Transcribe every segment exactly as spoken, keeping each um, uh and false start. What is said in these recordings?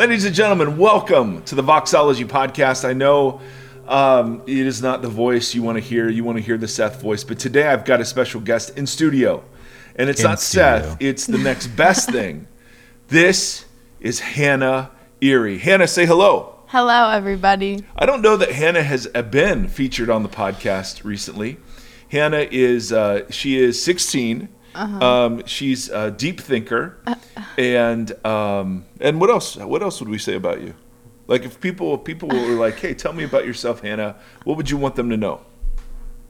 Ladies and gentlemen, welcome to the Voxology Podcast. I know um, it is not the voice you want to hear. You want to hear the Seth voice. But today I've got a special guest in studio. And it's in not studio. Seth. It's the next best thing. This is Hannah Erie. Hannah, say hello. Hello, everybody. I don't know that Hannah has been featured on the podcast recently. Hannah is, uh, she is sixteen. Uh-huh. Um, she's a deep thinker. Uh-huh. And um, and what else? What else would we say about you? Like if people if people were like, hey, tell me about yourself, Hannah, what would you want them to know?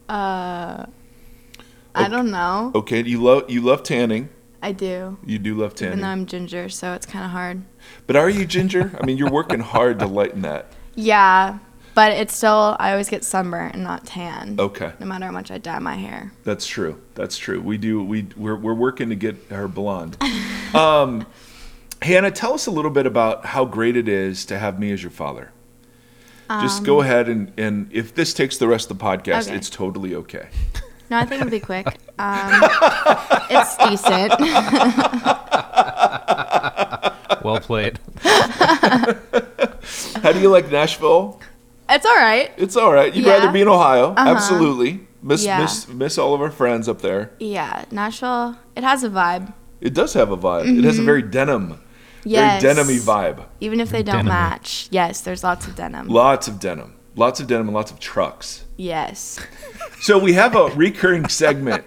Uh, I okay. don't know. Okay, you love you love tanning. I do. You do love tanning. Even though I'm ginger, so it's kind of hard. But are you ginger? I mean, you're working hard to lighten that. Yeah, but it's still, I always get sunburnt and not tan. Okay. No matter how much I dye my hair. That's true. That's true. We do, we, we're we're working to get her blonde. um, Hannah, tell us a little bit about how great it is to have me as your father. Um, Just go ahead and, and if this takes the rest of the podcast, okay. It's totally okay. No, I think it'll be quick. Um, it's decent. Well played. How do you like Nashville? It's all right. It's all right. You'd yeah. rather be in Ohio. Uh-huh. Absolutely. Miss, yeah. miss miss all of our friends up there. Yeah. Nashville, it has a vibe. It does have a vibe. Mm-hmm. It has a very denim. Yes. Very denim-y vibe. Even if they don't denim. match. Yes, there's lots of denim. Lots of denim. Lots of denim and lots of trucks. Yes. So we have a recurring segment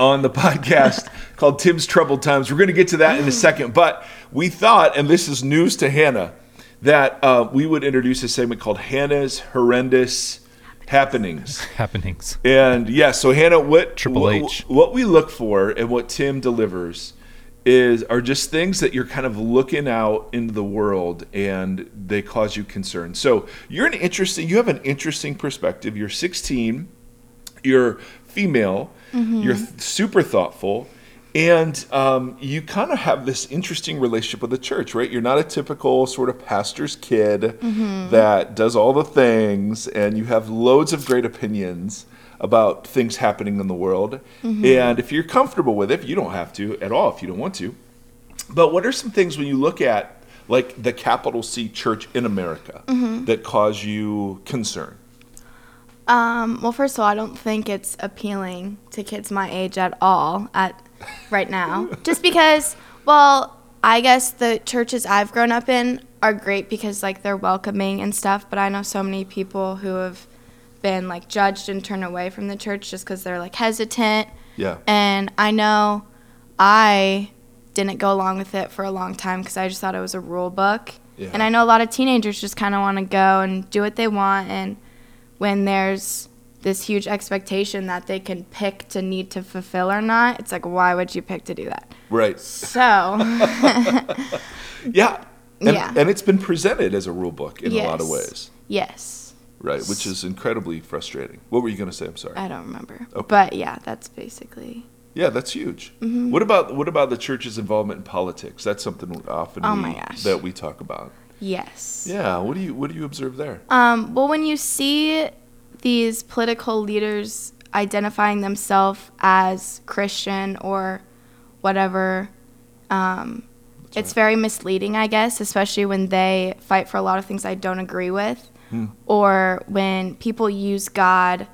on the podcast called Tim's Troubled Times. We're going to get to that in a second. But we thought, and this is news to Hannah, that uh, we would introduce a segment called Hannah's Horrendous Happenings. Happenings. And, yeah, so Hannah, what Triple H. what we look for and what Tim delivers is are just things that you're kind of looking out into the world and they cause you concern. So you're an interesting, you have an interesting perspective. You're sixteen, you're female, mm-hmm. you're th- super thoughtful, and um, you kind of have this interesting relationship with the church, right? You're not a typical sort of pastor's kid mm-hmm. that does all the things, and you have loads of great opinions about things happening in the world. Mm-hmm. And if you're comfortable with it, you don't have to at all if you don't want to. But what are some things when you look at like the capital C church in America mm-hmm. that cause you concern? Um, well, first of all, I don't think it's appealing to kids my age at all at right now. Just because, well, I guess the churches I've grown up in are great because like they're welcoming and stuff. But I know so many people who have been like judged and turned away from the church just because they're like hesitant. Yeah. And I know I didn't go along with it for a long time because I just thought it was a rule book. Yeah. And I know a lot of teenagers just kind of want to go and do what they want, and when there's this huge expectation that they can pick to need to fulfill or not, it's like, why would you pick to do that? Right. So yeah. And, yeah. and it's been presented as a rule book in yes. a lot of ways. Yes. Right, which is incredibly frustrating. What were you going to say? I'm sorry. I don't remember. Okay. But yeah, that's basically. Yeah, that's huge. Mm-hmm. What about what about the church's involvement in politics? That's something often oh we, that we talk about. Yes. Yeah. What do you What do you observe there? Um, well, when you see these political leaders identifying themselves as Christian or whatever, um, it's right. very misleading, I guess, especially when they fight for a lot of things I don't agree with. Hmm. Or when people use God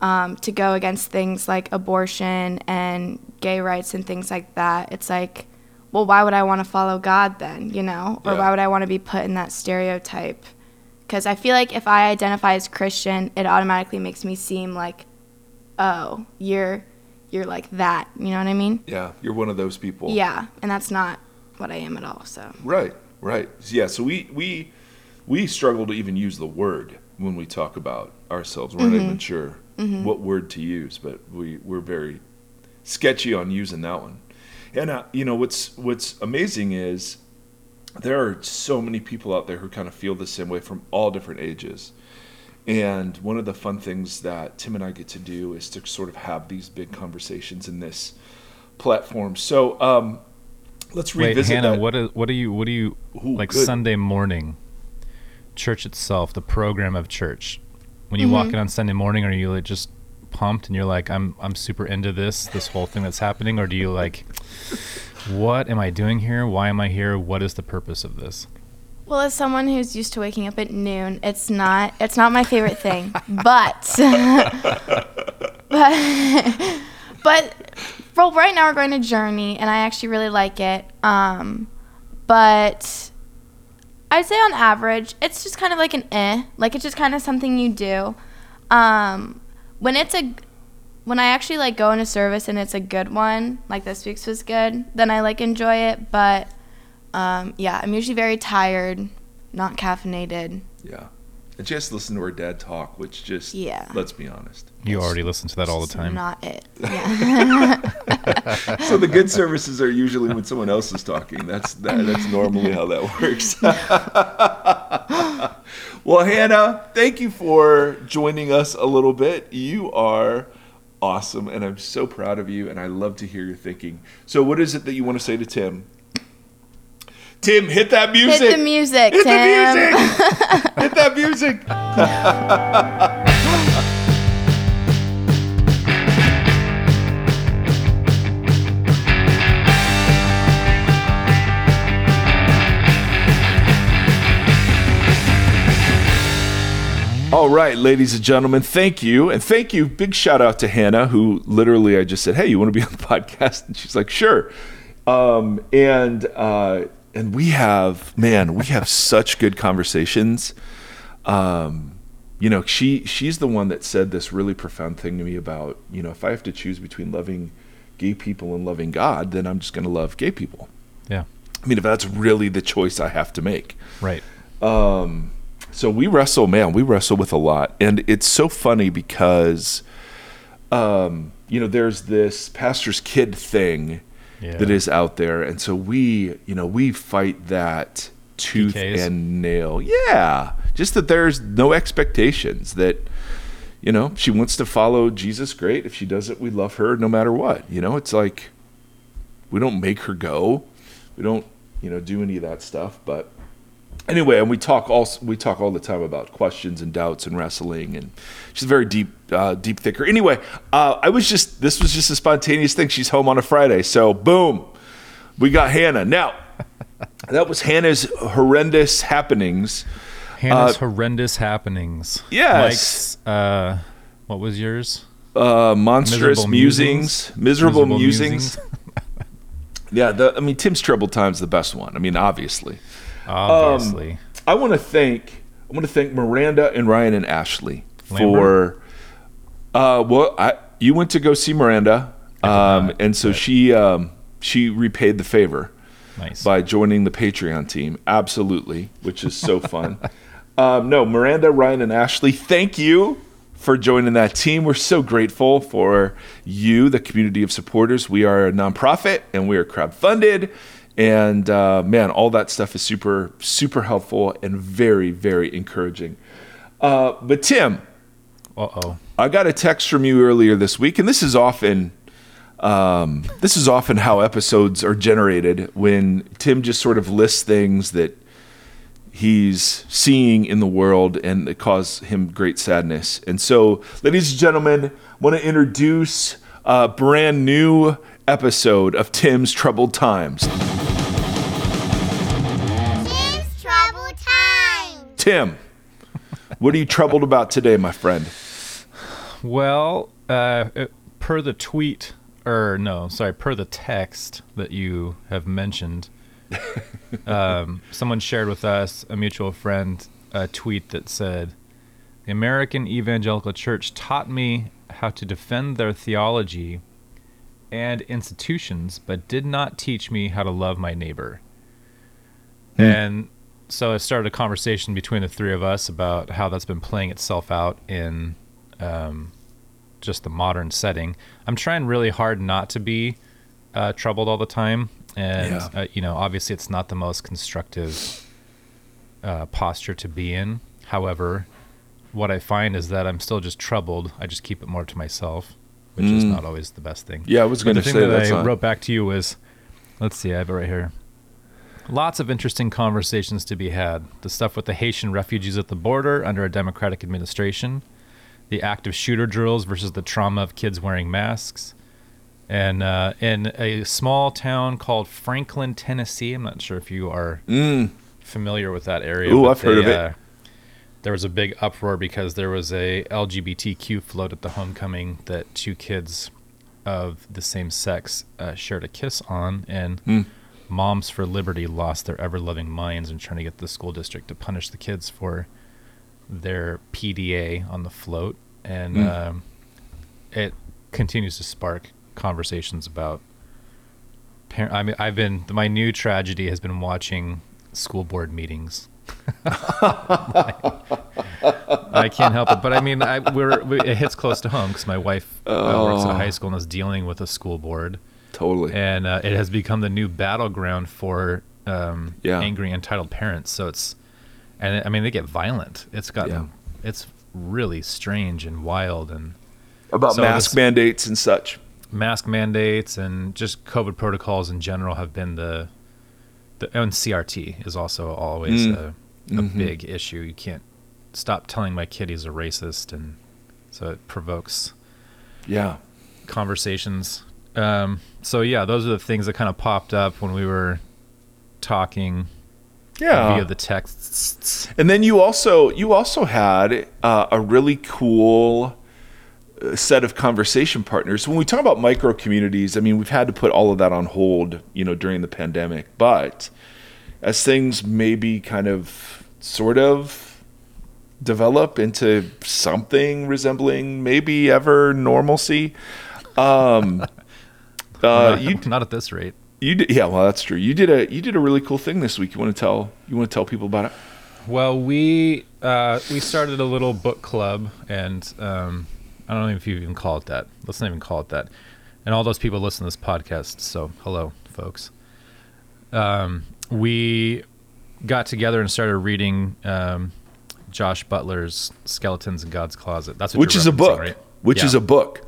um, to go against things like abortion and gay rights and things like that, it's like, well, why would I want to follow God then, you know? Or yeah. why would I want to be put in that stereotype? Because I feel like if I identify as Christian, it automatically makes me seem like, oh, you're you're like that, you know what I mean? Yeah, you're one of those people. Yeah, and that's not what I am at all, so. Right, right. Yeah, so we... we We struggle to even use the word when we talk about ourselves. We're mm-hmm. not even sure mm-hmm. what word to use, but we, we're very sketchy on using that one. And, uh, you know, what's what's amazing is there are so many people out there who kind of feel the same way from all different ages. And one of the fun things that Tim and I get to do is to sort of have these big conversations in this platform. So um, let's revisit Wait, Hannah, that. What is, what do you, what do you Ooh, like good. Sunday morning? Church itself, the program of church, when you mm-hmm. walk in on Sunday morning, are you like just pumped and you're like, i'm i'm super into this this whole thing that's happening, or do you like, what am I doing here, why am I here, what is the purpose of this? Well, as someone who's used to waking up at noon, it's not it's not my favorite thing. but but but well, right now we're going to Journey, and I actually really like it. Um, but I'd say on average, it's just kind of like an eh. Like, it's just kind of something you do. Um, when it's a when I actually like go into service and it's a good one, like this week's was good, then I like enjoy it. But Um, yeah, I'm usually very tired, not caffeinated. Yeah. I just listen to her dad talk, which just, yeah. let's be honest. You already listen to that all the time. Not it. Yeah. So the good services are usually when someone else is talking. That's that, that's normally how that works. Well, Hannah, thank you for joining us a little bit. You are awesome, and I'm so proud of you, and I love to hear your thinking. So what is it that you want to say to Tim? Tim, hit that music. Hit the music, hit Tim. The music. Hit that music. All right, ladies and gentlemen, thank you. And thank you. Big shout out to Hannah, who literally I just said, hey, you want to be on the podcast? And she's like, sure. Um, and... Uh, And we have, man, we have such good conversations. Um, you know, she she's the one that said this really profound thing to me about, you know, if I have to choose between loving gay people and loving God, then I'm just going to love gay people. Yeah. I mean, if that's really the choice I have to make. Right. Um, so we wrestle, man, we wrestle with a lot. And it's so funny because, um, you know, there's this pastor's kid thing. Yeah. That is out there, and so we, you know, we fight that tooth P Ks. And nail. Yeah, just that there's no expectations. That, you know, she wants to follow Jesus, great. If she doesn't, we love her no matter what. You know, it's like we don't make her go. We don't, you know, do any of that stuff. But anyway, and we talk all we talk all the time about questions and doubts and wrestling, and she's a very deep, uh, deep thinker. Anyway, uh, I was just this was just a spontaneous thing. She's home on a Friday, so boom, we got Hannah. Now, that was Hannah's horrendous happenings. Hannah's uh, horrendous happenings. Yes. Mike's, uh, what was yours? Uh, monstrous musings. Miserable musings. Miserable miserable musings. musings. Yeah, the, I mean, Tim's Troubled Time's the best one. I mean, obviously. Obviously. Um, I want to thank I want to thank Miranda and Ryan and Ashley Lambert. for uh well I you went to go see Miranda um and so she um she repaid the favor nice. by joining the Patreon team, absolutely, which is so fun. um no Miranda, Ryan and Ashley, thank you for joining that team. We're so grateful for you, the community of supporters. We are a nonprofit and we are crowdfunded. And uh, man, all that stuff is super, super helpful and very, very encouraging. Uh, but Tim, uh-oh, I got a text from you earlier this week, and this is often, um, this is often how episodes are generated, when Tim just sort of lists things that he's seeing in the world and it caused him great sadness. And so, ladies and gentlemen, I want to introduce a brand new episode of Tim's Troubled Times. Tim, what are you troubled about today, my friend? Well, uh, per the tweet, or no, sorry, per the text that you have mentioned, um, someone shared with us, a mutual friend, a tweet that said, "The American Evangelical Church taught me how to defend their theology and institutions, but did not teach me how to love my neighbor." Hmm. And so I started a conversation between the three of us about how that's been playing itself out in um, just the modern setting. I'm trying really hard not to be uh, troubled all the time. And, yeah. uh, you know, obviously it's not the most constructive uh, posture to be in. However, what I find is that I'm still just troubled. I just keep it more to myself, which mm. is not always the best thing. Yeah, I was going to say that. The thing that I not... wrote back to you was, let's see, I have it right here. Lots of interesting conversations to be had. The stuff with the Haitian refugees at the border under a Democratic administration, the active shooter drills versus the trauma of kids wearing masks, and uh, in a small town called Franklin, Tennessee. I'm not sure if you are mm. familiar with that area. Oh, I've they, heard of uh, it. There was a big uproar because there was a L G B T Q float at the homecoming that two kids of the same sex uh, shared a kiss on, and mm. Moms for Liberty lost their ever-loving minds in trying to get the school district to punish the kids for their P D A on the float, and mm. um, it continues to spark conversations about parent. I mean, I've been my new tragedy has been watching school board meetings. I, I can't help it, but I mean, I, we're we, it hits close to home because my wife oh. uh, works at a high school and is dealing with a school board. Totally. And uh, it has become the new battleground for um, yeah. angry, entitled parents. So it's, and I mean, they get violent. It's gotten, yeah. it's really strange and wild. And about so mask this, mandates and such. Mask mandates and just COVID protocols in general have been the, the and C R T is also always mm. a, a mm-hmm. big issue. You can't stop telling my kid he's a racist. And so it provokes yeah, conversations. Um, so yeah, those are the things that kind of popped up when we were talking yeah. via the texts. And then you also, you also had uh, a really cool set of conversation partners. When we talk about micro communities, I mean, we've had to put all of that on hold, you know, during the pandemic, but as things maybe kind of sort of develop into something resembling maybe ever normalcy, um, Uh, you, not at this rate. You did, yeah. Well, that's true. You did a you did a really cool thing this week. You want to tell you want to tell people about it? Well, we uh, we started a little book club, and um, I don't know if you even call it that. Let's not even call it that. And all those people listen to this podcast. So hello, folks. Um, we got together and started reading um, Josh Butler's Skeletons in God's Closet. That's what which you're is a book. Right? Which yeah. is a book.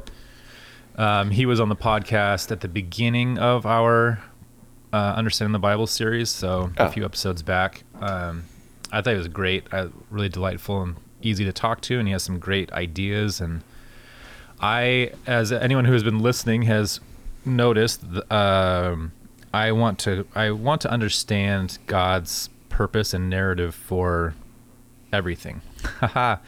Um, he was on the podcast at the beginning of our uh, Understanding the Bible series, so oh. a few episodes back. Um, I thought he was great, I, really delightful and easy to talk to, and he has some great ideas. And I, as anyone who has been listening, has noticed, the, um, I want to I want to understand God's purpose and narrative for everything. Haha.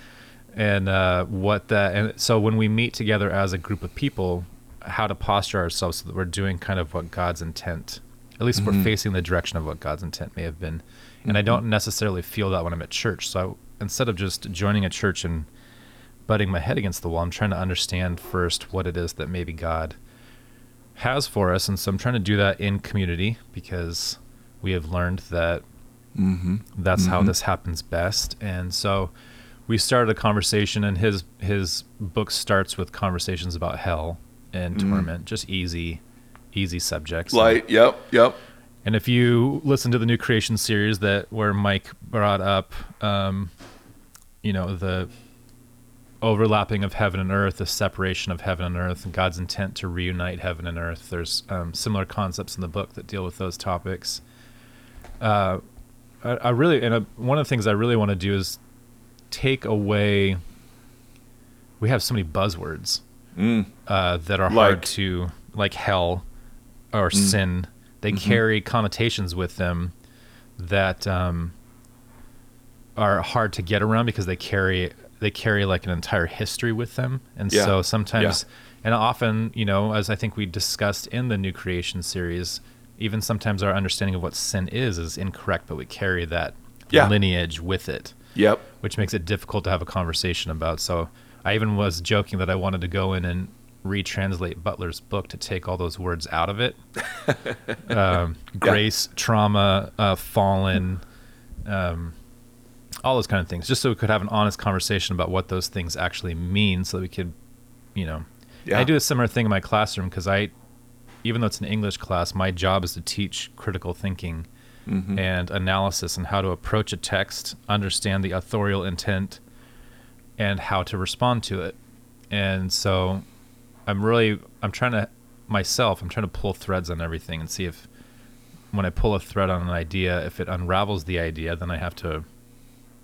And uh, what that, and so when we meet together as a group of people, how to posture ourselves so that we're doing kind of what God's intent, at least mm-hmm. we're facing the direction of what God's intent may have been. And mm-hmm. I don't necessarily feel that when I'm at church. So I, instead of just joining a church and butting my head against the wall, I'm trying to understand first what it is that maybe God has for us. And so I'm trying to do that in community because we have learned that mm-hmm. that's mm-hmm. how this happens best. And so we started a conversation, and his his book starts with conversations about hell and mm. torment, just easy, easy subjects. Light, and, yep, yep. And if you listen to the New Creation series that where Mike brought up, um, you know, the overlapping of heaven and earth, the separation of heaven and earth, and God's intent to reunite heaven and earth. There's um, similar concepts in the book that deal with those topics. Uh, I, I really, and I, one of the things I really want to do is take away, we have so many buzzwords mm. uh, that are like. hard to, like hell or mm. sin. They mm-hmm. carry connotations with them that um, are hard to get around because they carry they carry like an entire history with them. And yeah. so sometimes, yeah. and often, you know, as I think we discussed in the New Creation series, even sometimes our understanding of what sin is is incorrect, but we carry that yeah. lineage with it. Yep. Which makes it difficult to have a conversation about. So I even was joking that I wanted to go in and retranslate Butler's book to take all those words out of it. um, grace, yeah. trauma, uh, fallen, um, all those kind of things, just so we could have an honest conversation about what those things actually mean so that we could, you know, yeah. I do a similar thing in my classroom because I, even though it's an English class, my job is to teach critical thinking Mm-hmm. and analysis and how to approach a text, understand the authorial intent, and how to respond to it. And so I'm really, I'm trying to, myself, I'm trying to pull threads on everything and see if when I pull a thread on an idea, if it unravels the idea, then I have to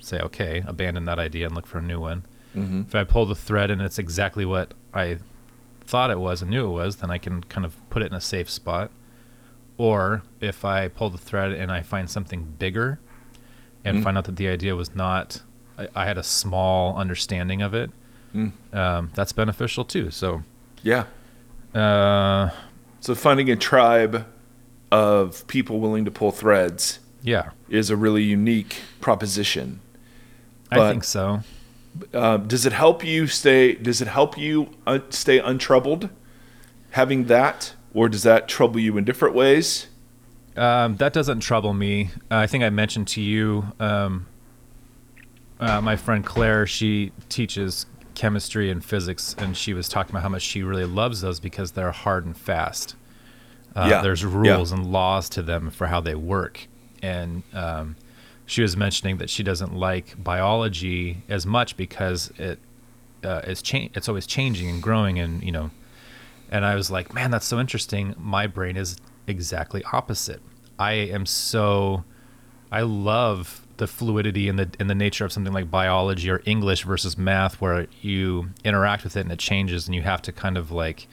say, okay, abandon that idea and look for a new one. Mm-hmm. If I pull the thread and it's exactly what I thought it was and knew it was, then I can kind of put it in a safe spot. Or if I pull the thread and I find something bigger, and mm. find out that the idea was not, I, I had a small understanding of it. Mm. Um, that's beneficial too. So yeah. Uh, so finding a tribe of people willing to pull threads yeah. is a really unique proposition. But, I think so. Uh, does it help you stay, does it help you un- stay untroubled having that, or does that trouble you in different ways? Um, that doesn't trouble me. Uh, I think I mentioned to you, um, uh, my friend Claire, she teaches chemistry and physics, and she was talking about how much she really loves those because they're hard and fast. Uh, yeah. There's rules yeah. and laws to them for how they work. And um, she was mentioning that she doesn't like biology as much because it uh, is cha- it's always changing and growing, and, you know, and I was like, man, that's so interesting. My brain is exactly opposite. I am so, I love the fluidity and the and the nature of something like biology or English versus math, where you interact with it and it changes, and you have to kind of like,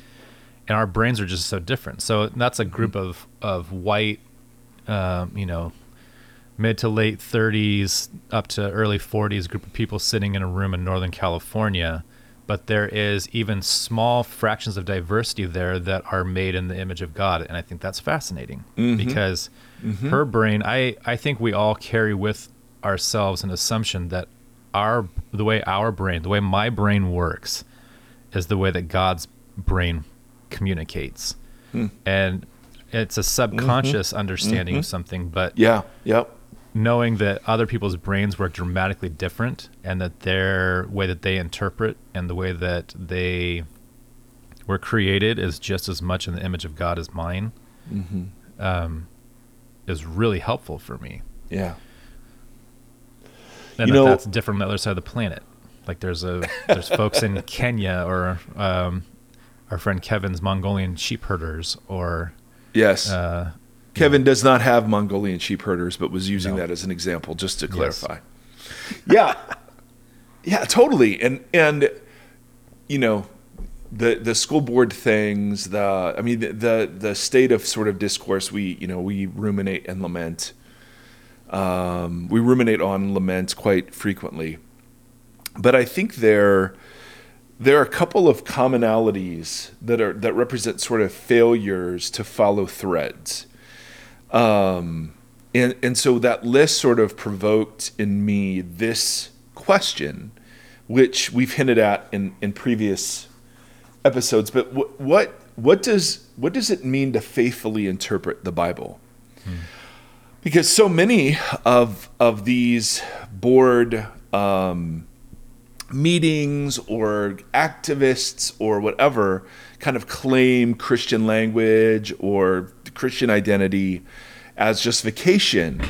and our brains are just so different. So that's a group of of white, um, you know, mid to late thirties up to early forties group of people sitting in a room in Northern California. But there is even small fractions of diversity there that are made in the image of God. And I think that's fascinating mm-hmm. because mm-hmm. her brain, I, I think we all carry with ourselves an assumption that our the way our brain, the way my brain works is the way that God's brain communicates. Mm. And it's a subconscious mm-hmm. understanding mm-hmm. of something, but yeah, yep. knowing that other people's brains work dramatically different, and that their way that they interpret and the way that they were created is just as much in the image of God as mine, mm-hmm. um, is really helpful for me. Yeah. And you that know, that's different on the other side of the planet. Like there's a, there's folks in Kenya, or um, our friend Kevin's Mongolian sheep herders, or yes. Uh, Kevin yeah. does not have Mongolian sheep herders, but was using no. that as an example, just to clarify. Yes. yeah. Yeah, totally. And, and you know, the, the school board things, the, I mean, the, the, the state of sort of discourse, we, you know, we ruminate and lament. Um, we ruminate on laments quite frequently. But I think there, there are a couple of commonalities that are, that represent sort of failures to follow threads. Um, and, and so that list sort of provoked in me this question, which we've hinted at in, in previous episodes, but w- what, what does, what does it mean to faithfully interpret the Bible? Hmm. Because so many of, of these board, um, meetings or activists or whatever kind of claim Christian language or Christian identity as justification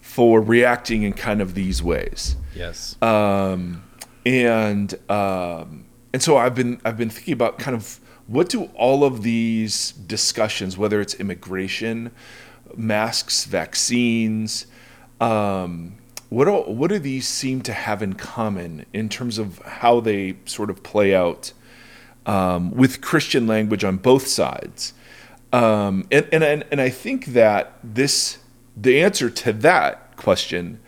for reacting in kind of these ways. Yes. Um, and um, and so I've been I've been thinking about kind of what do all of these discussions, whether it's immigration, masks, vaccines, um, what do, what do these seem to have in common in terms of how they sort of play out um, with Christian language on both sides? Um, and, and, and I think that this, the answer to that question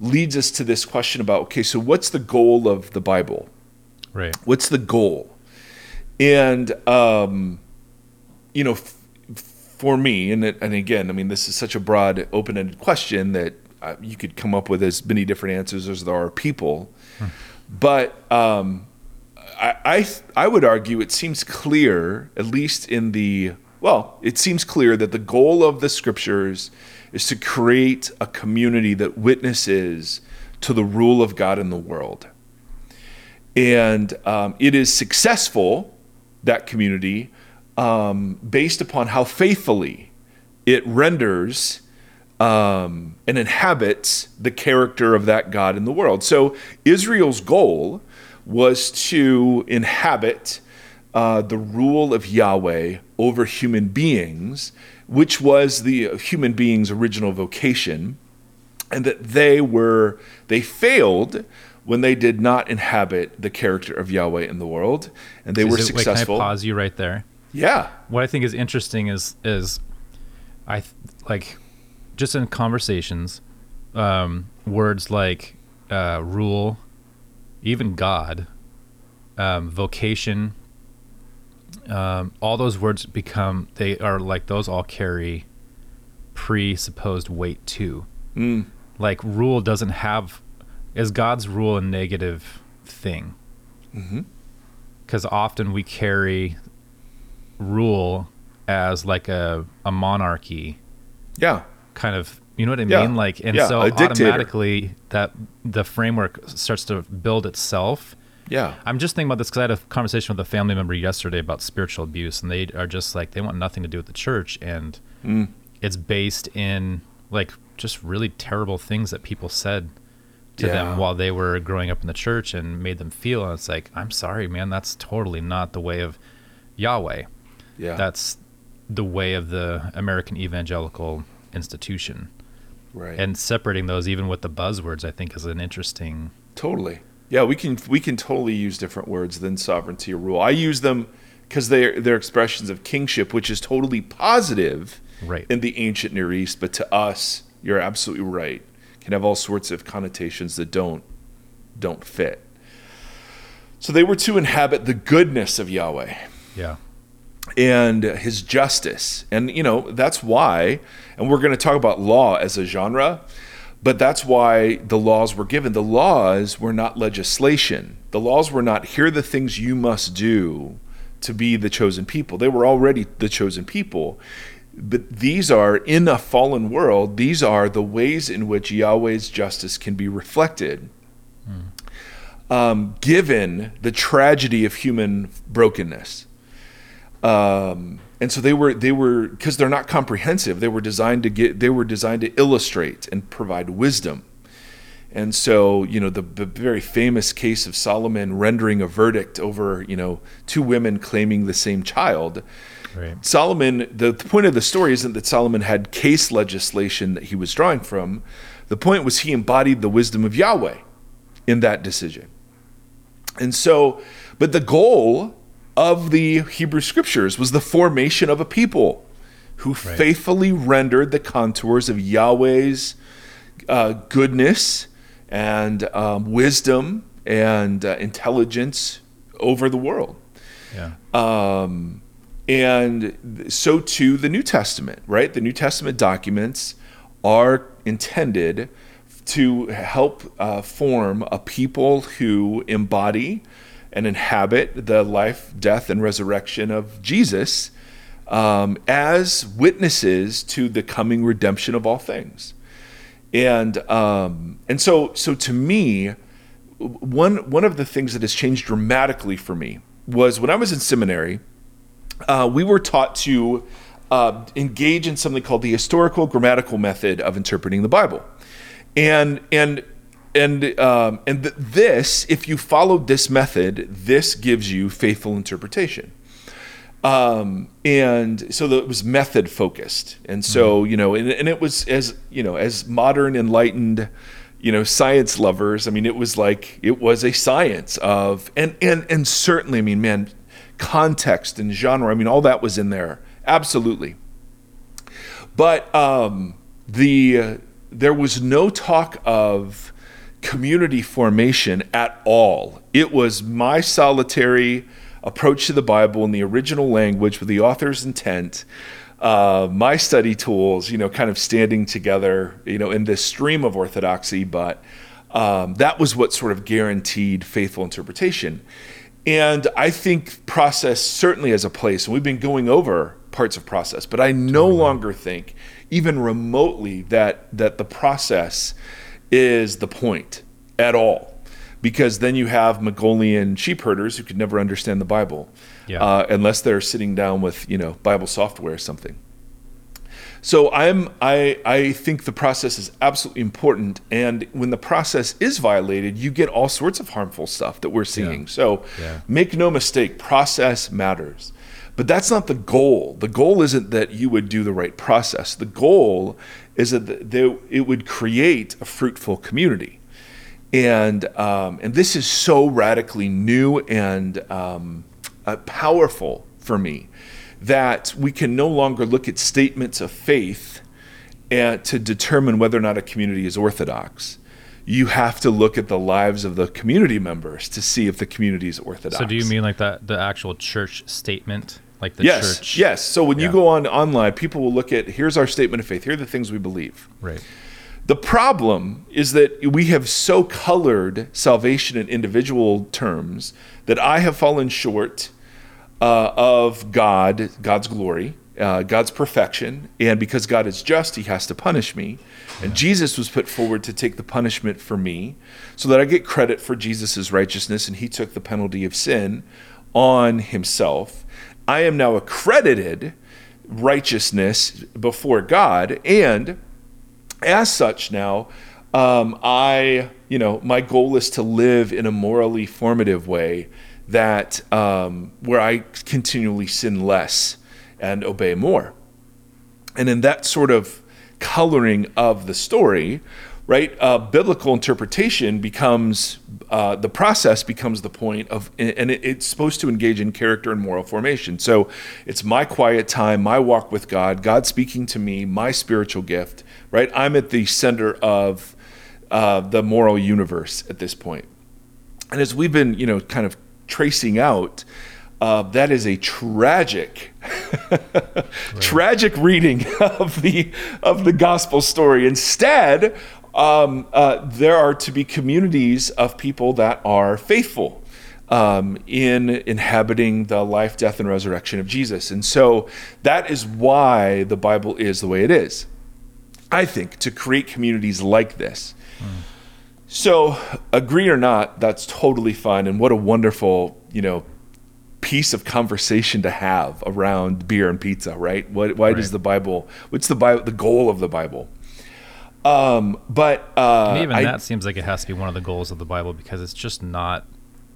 leads us to this question about, okay, so what's the goal of the Bible? Right. What's the goal? And, um, you know, f- for me, and, it, and again, I mean, this is such a broad, open-ended question that uh, you could come up with as many different answers as there are people. Hmm. But, um, I, I, I would argue it seems clear, at least in the, Well, it seems clear that the goal of the scriptures is to create a community that witnesses to the rule of God in the world. And um, it is successful, that community, um, based upon how faithfully it renders um, and inhabits the character of that God in the world. So Israel's goal was to inhabit Uh, the rule of Yahweh over human beings, which was the human beings' original vocation, and that they were, they failed when they did not inhabit the character of Yahweh in the world, and they were successful. Wait, can I pause you right there? Yeah. What I think is interesting is, is I th- like, just in conversations, um, words like uh, rule, even God, um, vocation, um, all those words become, they are like, those all carry presupposed weight too. Mm. Like rule doesn't have, is God's rule a negative thing? Mm-hmm. Because often we carry rule as like a, a monarchy. Yeah. Kind of, you know what I yeah. mean? Like, and yeah, so automatically dictator. That the framework starts to build itself. Yeah. I'm just thinking about this because I had a conversation with a family member yesterday about spiritual abuse, and they are just like, they want nothing to do with the church. And mm. it's based in like just really terrible things that people said to yeah. them while they were growing up in the church and made them feel. And it's like, I'm sorry, man, that's totally not the way of Yahweh. Yeah. That's the way of the American evangelical institution. Right. And separating those, even with the buzzwords, I think is an interesting. Totally. Yeah. We can, we can totally use different words than sovereignty or rule. I use them because they're, they're expressions of kingship, which is totally positive right. in the ancient Near East. But to us, you're absolutely right. Can have all sorts of connotations that don't don't fit. So they were to inhabit the goodness of Yahweh, yeah, and his justice, and you know that's why. And we're going to talk about law as a genre, but that's why the laws were given. The laws were not legislation. The laws were not here are the things you must do to be the chosen people. They were already the chosen people. But these are, in a fallen world, these are the ways in which Yahweh's justice can be reflected, mm. um, given the tragedy of human brokenness. Um, and so they were, they were, because they're not comprehensive. They were designed to get, they were designed to illustrate and provide wisdom. And so, you know, the, the very famous case of Solomon rendering a verdict over, you know, two women claiming the same child. Right. Solomon, the point of the story isn't that Solomon had case legislation that he was drawing from. The point was he embodied the wisdom of Yahweh in that decision. And so, but the goal of the Hebrew scriptures was the formation of a people who right. faithfully rendered the contours of Yahweh's uh, goodness and um, wisdom and uh, intelligence over the world. Yeah. Um, And so too the New Testament, right? The New Testament documents are intended to help uh, form a people who embody and inhabit the life, death, and resurrection of Jesus um, as witnesses to the coming redemption of all things. And um, and so so to me, one one of the things that has changed dramatically for me was when I was in seminary. Uh, we were taught to uh, engage in something called the historical grammatical method of interpreting the Bible, and and and um, and th- this, if you followed this method, this gives you faithful interpretation. Um, and so the, it was method focused, and so you know, and, and it was as you know, as modern enlightened, you know, science lovers. I mean, it was like it was a science of, and and and certainly, I mean, man. Context and genre, I mean, all that was in there, absolutely. But um, the uh, there was no talk of community formation at all. It was my solitary approach to the Bible in the original language with the author's intent, uh, my study tools, you know, kind of standing together, you know, in this stream of orthodoxy. But um, that was what sort of guaranteed faithful interpretation. And I think process certainly has a place, and we've been going over parts of process, but I no longer think, even remotely, that that the process is the point at all. Because then you have Mongolian sheep herders who could never understand the Bible, yeah. uh, unless they're sitting down with, you know, Bible software or something. So I'm I I think the process is absolutely important, and when the process is violated, you get all sorts of harmful stuff that we're seeing. Yeah. So yeah. make no mistake, process matters. But that's not the goal. The goal isn't that you would do the right process. The goal is that they, it would create a fruitful community. And um, and this is so radically new and um, uh, powerful for me. That we can no longer look at statements of faith and to determine whether or not a community is orthodox. You have to look at the lives of the community members to see if the community is orthodox. So do you mean like the, the actual church statement? Like the yes, church? Yes. So when yeah. you go on online, people will look at, here's our statement of faith. Here are the things we believe. Right. The problem is that we have so colored salvation in individual terms that I have fallen short uh, of God, God's glory, Uh, God's perfection, and because God is just, he has to punish me. And yeah. Jesus was put forward to take the punishment for me so that I get credit for Jesus's righteousness, and he took the penalty of sin on himself. I am now accredited righteousness before God, and as such now, um, I, you know, my goal is to live in a morally formative way that um, where I continually sin less and obey more. And in that sort of coloring of the story, right, uh, biblical interpretation becomes, uh, the process becomes the point of, and it, it's supposed to engage in character and moral formation. So it's my quiet time, my walk with God, God speaking to me, my spiritual gift, right? I'm at the center of uh, the moral universe at this point. And as we've been, you know, kind of tracing out, Uh, that is a tragic, right. tragic reading of the of the gospel story. Instead, um, uh, there are to be communities of people that are faithful um, in inhabiting the life, death, and resurrection of Jesus. And so that is why the Bible is the way it is, I think, to create communities like this. Mm. So agree or not, that's totally fine. And what a wonderful, you know, piece of conversation to have around beer and pizza, right? What, why right. does the Bible, what's the Bible, the goal of the Bible? Um, but uh, and even I, that seems like it has to be one of the goals of the Bible, because it's just not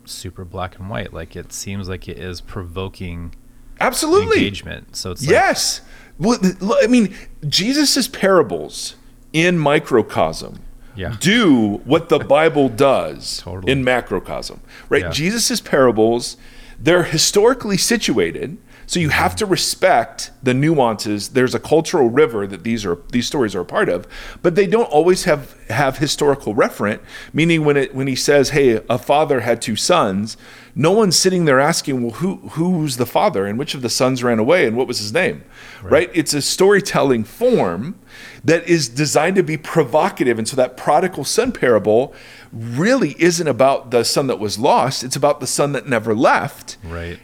super black and white. Like it seems like it is provoking absolutely engagement. So it's like, yes. Well, I mean, Jesus's parables in microcosm yeah. do what the Bible does totally. in macrocosm, right? Yeah. Jesus's parables, they're historically situated, so you have to respect the nuances. There's a cultural river that these are these stories are a part of, but they don't always have, have historical referent, meaning when it when he says, hey, a father had two sons, no one's sitting there asking, well, who who's the father and which of the sons ran away and what was his name, right? right? It's a storytelling form that is designed to be provocative. And so that prodigal son parable really isn't about the son that was lost. It's about the son that never left. Right.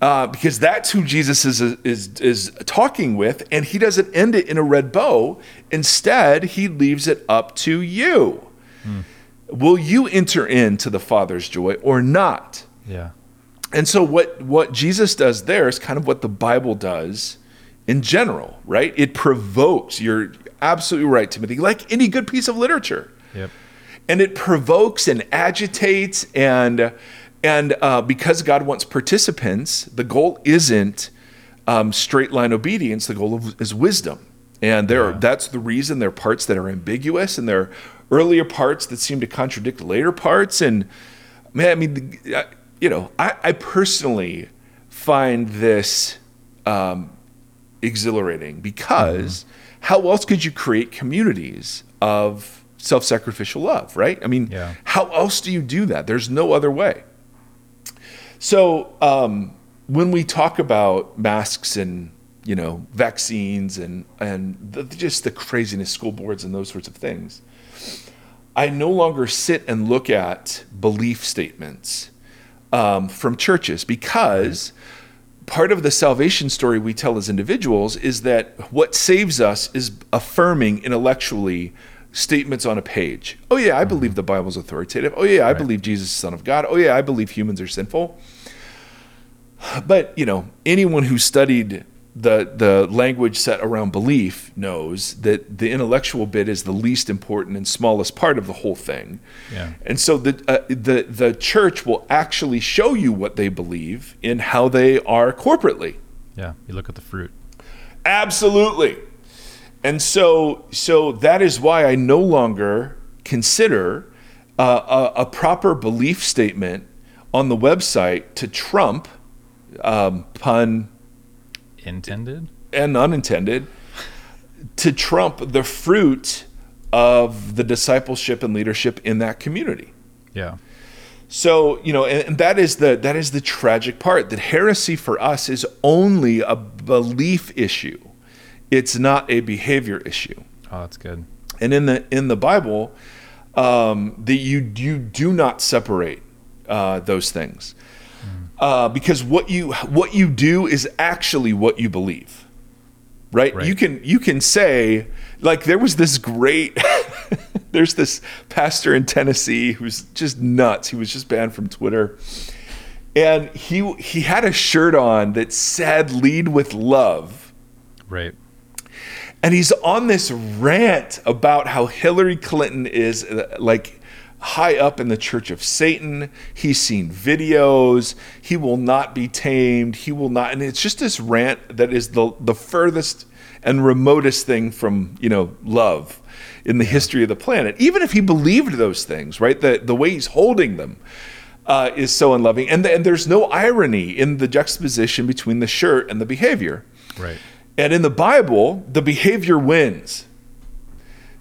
Uh, because that's who Jesus is, is, is talking with. And he doesn't end it in a red bow. Instead, he leaves it up to you. Hmm. Will you enter into the Father's joy or not? Yeah. And so what, what Jesus does there is kind of what the Bible does in general, right? It provokes, you're absolutely right, Timothy, like any good piece of literature. Yep. And it provokes and agitates, and and uh, because God wants participants, the goal isn't um, straight line obedience, the goal of, is wisdom. And there, yeah. are, that's the reason there are parts that are ambiguous, and there are earlier parts that seem to contradict later parts. And man, I mean, you know, I, I personally find this um, exhilarating, because mm-hmm. how else could you create communities of self-sacrificial love, right? I mean, yeah. how else do you do that? There's no other way. So um, when we talk about masks and, you know, vaccines and, and the, just the craziness, school boards and those sorts of things, I no longer sit and look at belief statements um, from churches, because mm-hmm. part of the salvation story we tell as individuals is that what saves us is affirming intellectually statements on a page. Oh yeah, I mm-hmm. believe the Bible's authoritative. Oh yeah, I right. believe Jesus is the Son of God. Oh yeah, I believe humans are sinful. But, you know, anyone who studied the the language set around belief knows that the intellectual bit is the least important and smallest part of the whole thing. Yeah. And so the uh, the the church will actually show you what they believe in how they are corporately. Yeah, you look at the fruit. Absolutely. And so so that is why I no longer consider uh, a, a proper belief statement on the website to trump, um, pun intended and unintended, to trump the fruit of the discipleship and leadership in that community. Yeah. So, you know, and, and that is the that is the tragic part, that heresy for us is only a belief issue. It's not a behavior issue. Oh, that's good. And in the in the Bible, um, that you you do not separate uh, those things, mm. uh, because what you what you do is actually what you believe, right? right. You can you can say, like, there was this great there's this pastor in Tennessee who's just nuts. He was just banned from Twitter, and he he had a shirt on that said "Lead with Love," right? And he's on this rant about how Hillary Clinton is, like, high up in the church of Satan. He's seen videos. He will not be tamed. He will not. And it's just this rant that is the, the furthest and remotest thing from, you know, love in the history of the planet. Even if he believed those things, right? The, the way he's holding them uh, is so unloving. And, the, and there's no irony in the juxtaposition between the shirt and the behavior. Right. And in the Bible, the behavior wins.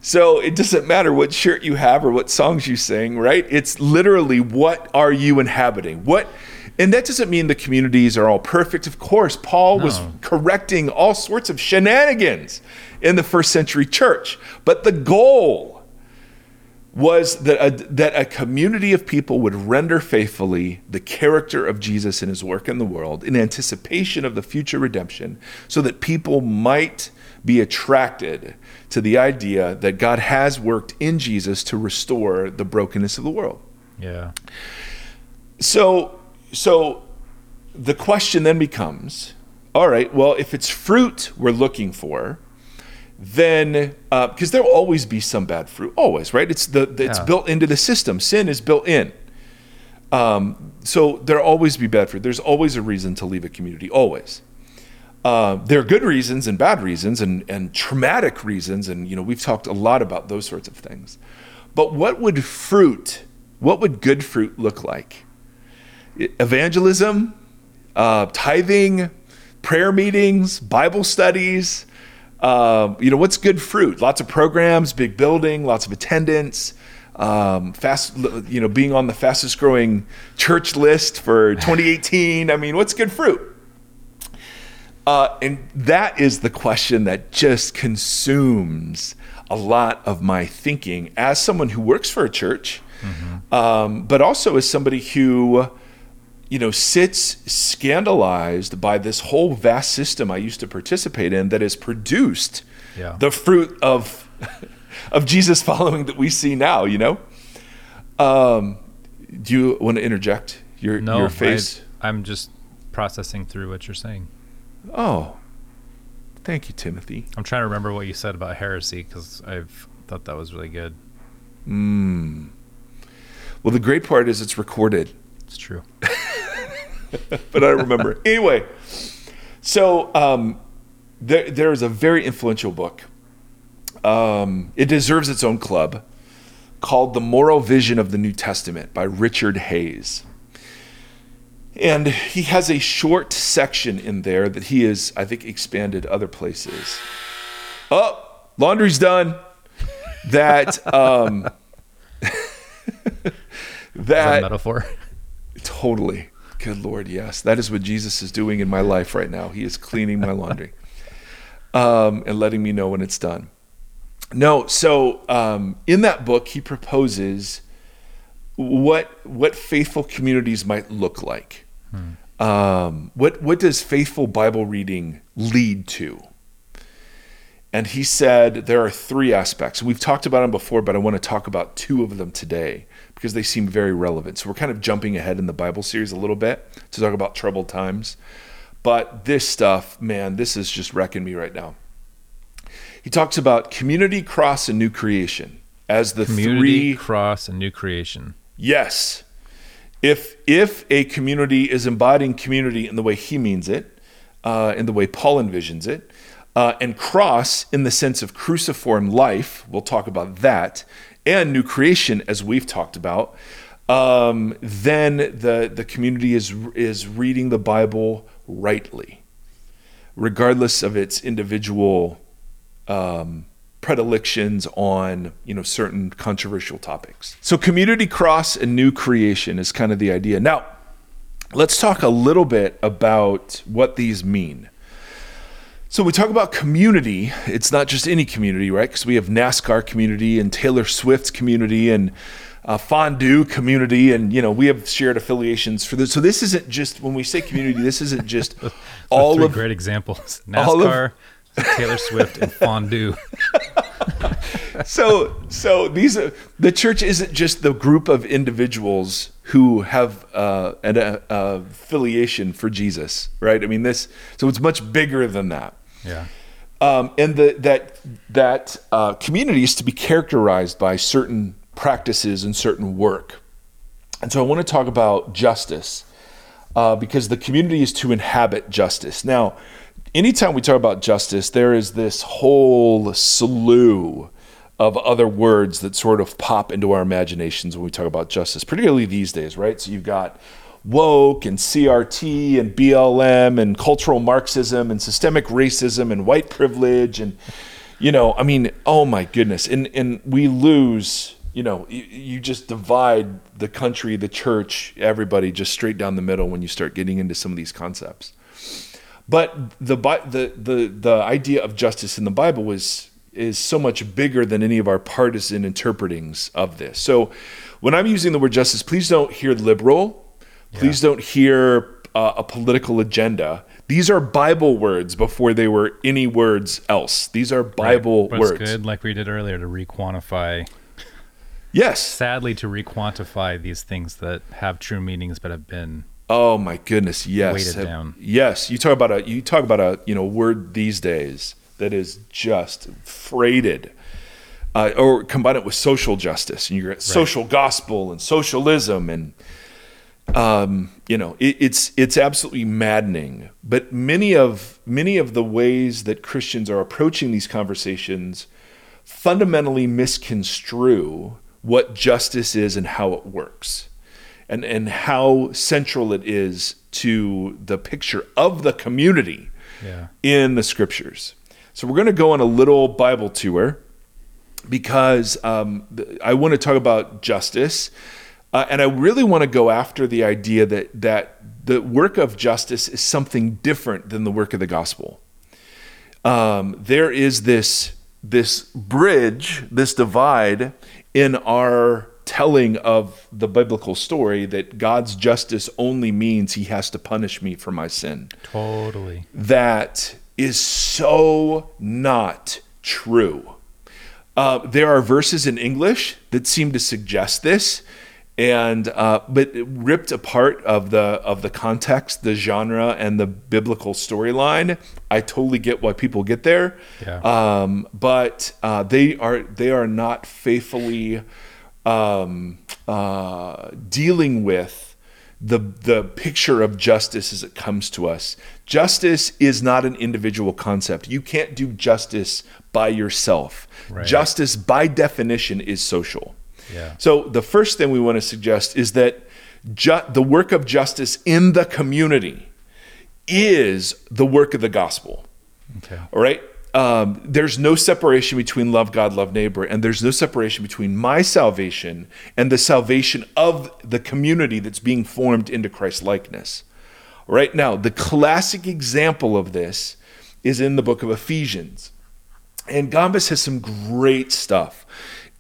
So it doesn't matter what shirt you have or what songs you sing, right? It's literally, what are you inhabiting? What, and that doesn't mean the communities are all perfect. Of course, Paul No. was correcting all sorts of shenanigans in the first century church. But the goal was that a, that a community of people would render faithfully the character of Jesus and his work in the world in anticipation of the future redemption, so that people might be attracted to the idea that God has worked in Jesus to restore the brokenness of the world. Yeah. So, so the question then becomes, all right, well, if it's fruit we're looking for, then uh because there'll always be some bad fruit, always, right? It's the, the it's yeah. built into the system. Sin is built in. Um so there'll always be bad fruit. There's always a reason to leave a community, always. Uh there are good reasons and bad reasons and and traumatic reasons, and, you know, we've talked a lot about those sorts of things. But what would fruit, what would good fruit look like? Evangelism, uh tithing, prayer meetings, Bible studies. Uh, you know, what's good fruit? Lots of programs, big building, lots of attendance, um, fast, you know, being on the fastest growing church list for twenty eighteen. I mean, what's good fruit? Uh, and that is the question that just consumes a lot of my thinking as someone who works for a church, mm-hmm. um, but also as somebody who, you know, sits scandalized by this whole vast system I used to participate in that has produced yeah. the fruit of of Jesus following that we see now, you know? Um, do you want to interject your, no, your face? I, I'm just processing through what you're saying. Oh, thank you, Timothy. I'm trying to remember what you said about heresy, because I thought that was really good. Mm. Well, the great part is it's recorded. It's true. But I remember. Anyway, so um, there, there is a very influential book. Um, it deserves its own club, called The Moral Vision of the New Testament by Richard Hayes. And he has a short section in there that he has, I think, expanded other places. Oh, laundry's done. That, um, that, is that a metaphor? Totally. Good Lord, yes. That is what Jesus is doing in my life right now. He is cleaning my laundry um, and letting me know when it's done. No, so um, in that book, he proposes what what faithful communities might look like. Hmm. Um, what what does faithful Bible reading lead to? And he said there are three aspects. We've talked about them before, but I want to talk about two of them today, because they seem very relevant. So we're kind of jumping ahead in the Bible series a little bit to talk about troubled times. But this stuff, man, this is just wrecking me right now. He talks about community, cross, and new creation as the community, three. Cross, and new creation. Yes. If, if a community is embodying community in the way he means it, uh, in the way Paul envisions it, uh, and cross in the sense of cruciform life, we'll talk about that, and new creation, as we've talked about, um, then the, the community is is reading the Bible rightly, regardless of its individual um, predilections on, you know, certain controversial topics. So community cross and new creation is kind of the idea. Now, let's talk a little bit about what these mean. So we talk about community. It's not just any community, right? Because we have NASCAR community and Taylor Swift's community and uh, fondue community, and you know we have shared affiliations for this. So this isn't just when we say community. This isn't just all three of great examples: NASCAR, of, Taylor Swift, and fondue. So, so these are, the church isn't just the group of individuals who have uh, an uh, affiliation for Jesus, right? I mean, this. So it's much bigger than that. Yeah. Um, and the, that that uh, community is to be characterized by certain practices and certain work. And so I want to talk about justice uh, because the community is to inhabit justice. Now, anytime we talk about justice, there is this whole slew of other words that sort of pop into our imaginations when we talk about justice, particularly these days, right? So you've got woke and C R T and B L M and cultural Marxism and systemic racism and white privilege and, you know, I mean, oh my goodness. And and we lose, you know, you, you just divide the country, the church, everybody just straight down the middle when you start getting into some of these concepts. But the the the the idea of justice in the Bible is is so much bigger than any of our partisan interpretings of this. So when I'm using the word justice, please don't hear liberal. Please yeah. don't hear uh, a political agenda. These are Bible words before they were any words else. These are Bible right. words. It's good, like we did earlier, to requantify. Yes. Sadly, to requantify these things that have true meanings but have been oh my goodness, yes. weighted down. Yes, you talk about a you talk about a you know word these days that is just freighted, uh, or combine it with social justice, and you get social right. gospel and socialism, and um, you know it, it's it's absolutely maddening. But many of many of the ways that Christians are approaching these conversations fundamentally misconstrue what justice is and how it works, and and how central it is to the picture of the community yeah. in the scriptures. So we're going to go on a little Bible tour because um, I want to talk about justice, uh, and I really want to go after the idea that that the work of justice is something different than the work of the gospel. Um, there is this this bridge, this divide in our telling of the biblical story that God's justice only means He has to punish me for my sin. Totally. That is so not true. Uh, there are verses in English that seem to suggest this, and uh, but ripped apart of the of the context, the genre, and the biblical storyline. I totally get why people get there, yeah. um, but uh, they are they are not faithfully um, uh, dealing with the the picture of justice as it comes to us. Justice is not an individual concept. You can't do justice by yourself. Right. Justice, by definition, is social. Yeah. So the first thing we want to suggest is that ju- the work of justice in the community is the work of the gospel. Okay. All right? Um, there's no separation between love God, love neighbor, and there's no separation between my salvation and the salvation of the community that's being formed into Christ's likeness. Right now, the classic example of this is in the book of Ephesians. And Gombis has some great stuff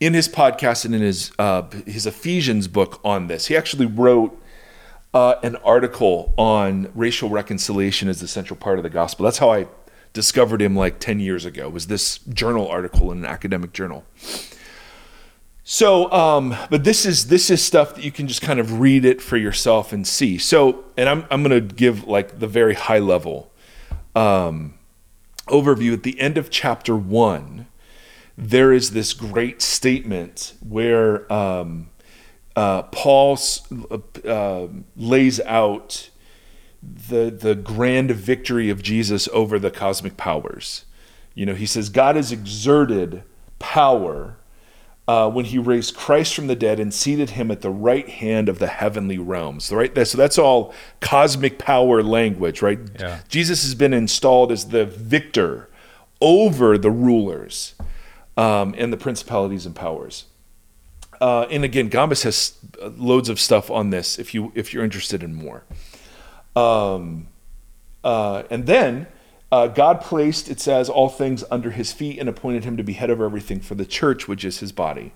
in his podcast and in his uh, his Ephesians book on this. He actually wrote uh, an article on racial reconciliation as the central part of the gospel. That's how I discovered him like ten years ago, was this journal article in an academic journal. So, um, but this is this is stuff that you can just kind of read it for yourself and see. So, and I'm I'm going to give like the very high level um, overview. At the end of chapter one, there is this great statement where um, uh, Paul uh, lays out the the grand victory of Jesus over the cosmic powers. You know, he says, God has exerted power uh, when he raised Christ from the dead and seated him at the right hand of the heavenly realms. Right? So that's all cosmic power language, right? Yeah. Jesus has been installed as the victor over the rulers um, and the principalities and powers. Uh, and again, Gombis has loads of stuff on this if you if you're interested in more. Um, uh, and then uh, God placed, it says, all things under his feet and appointed him to be head over everything for the church, which is his body.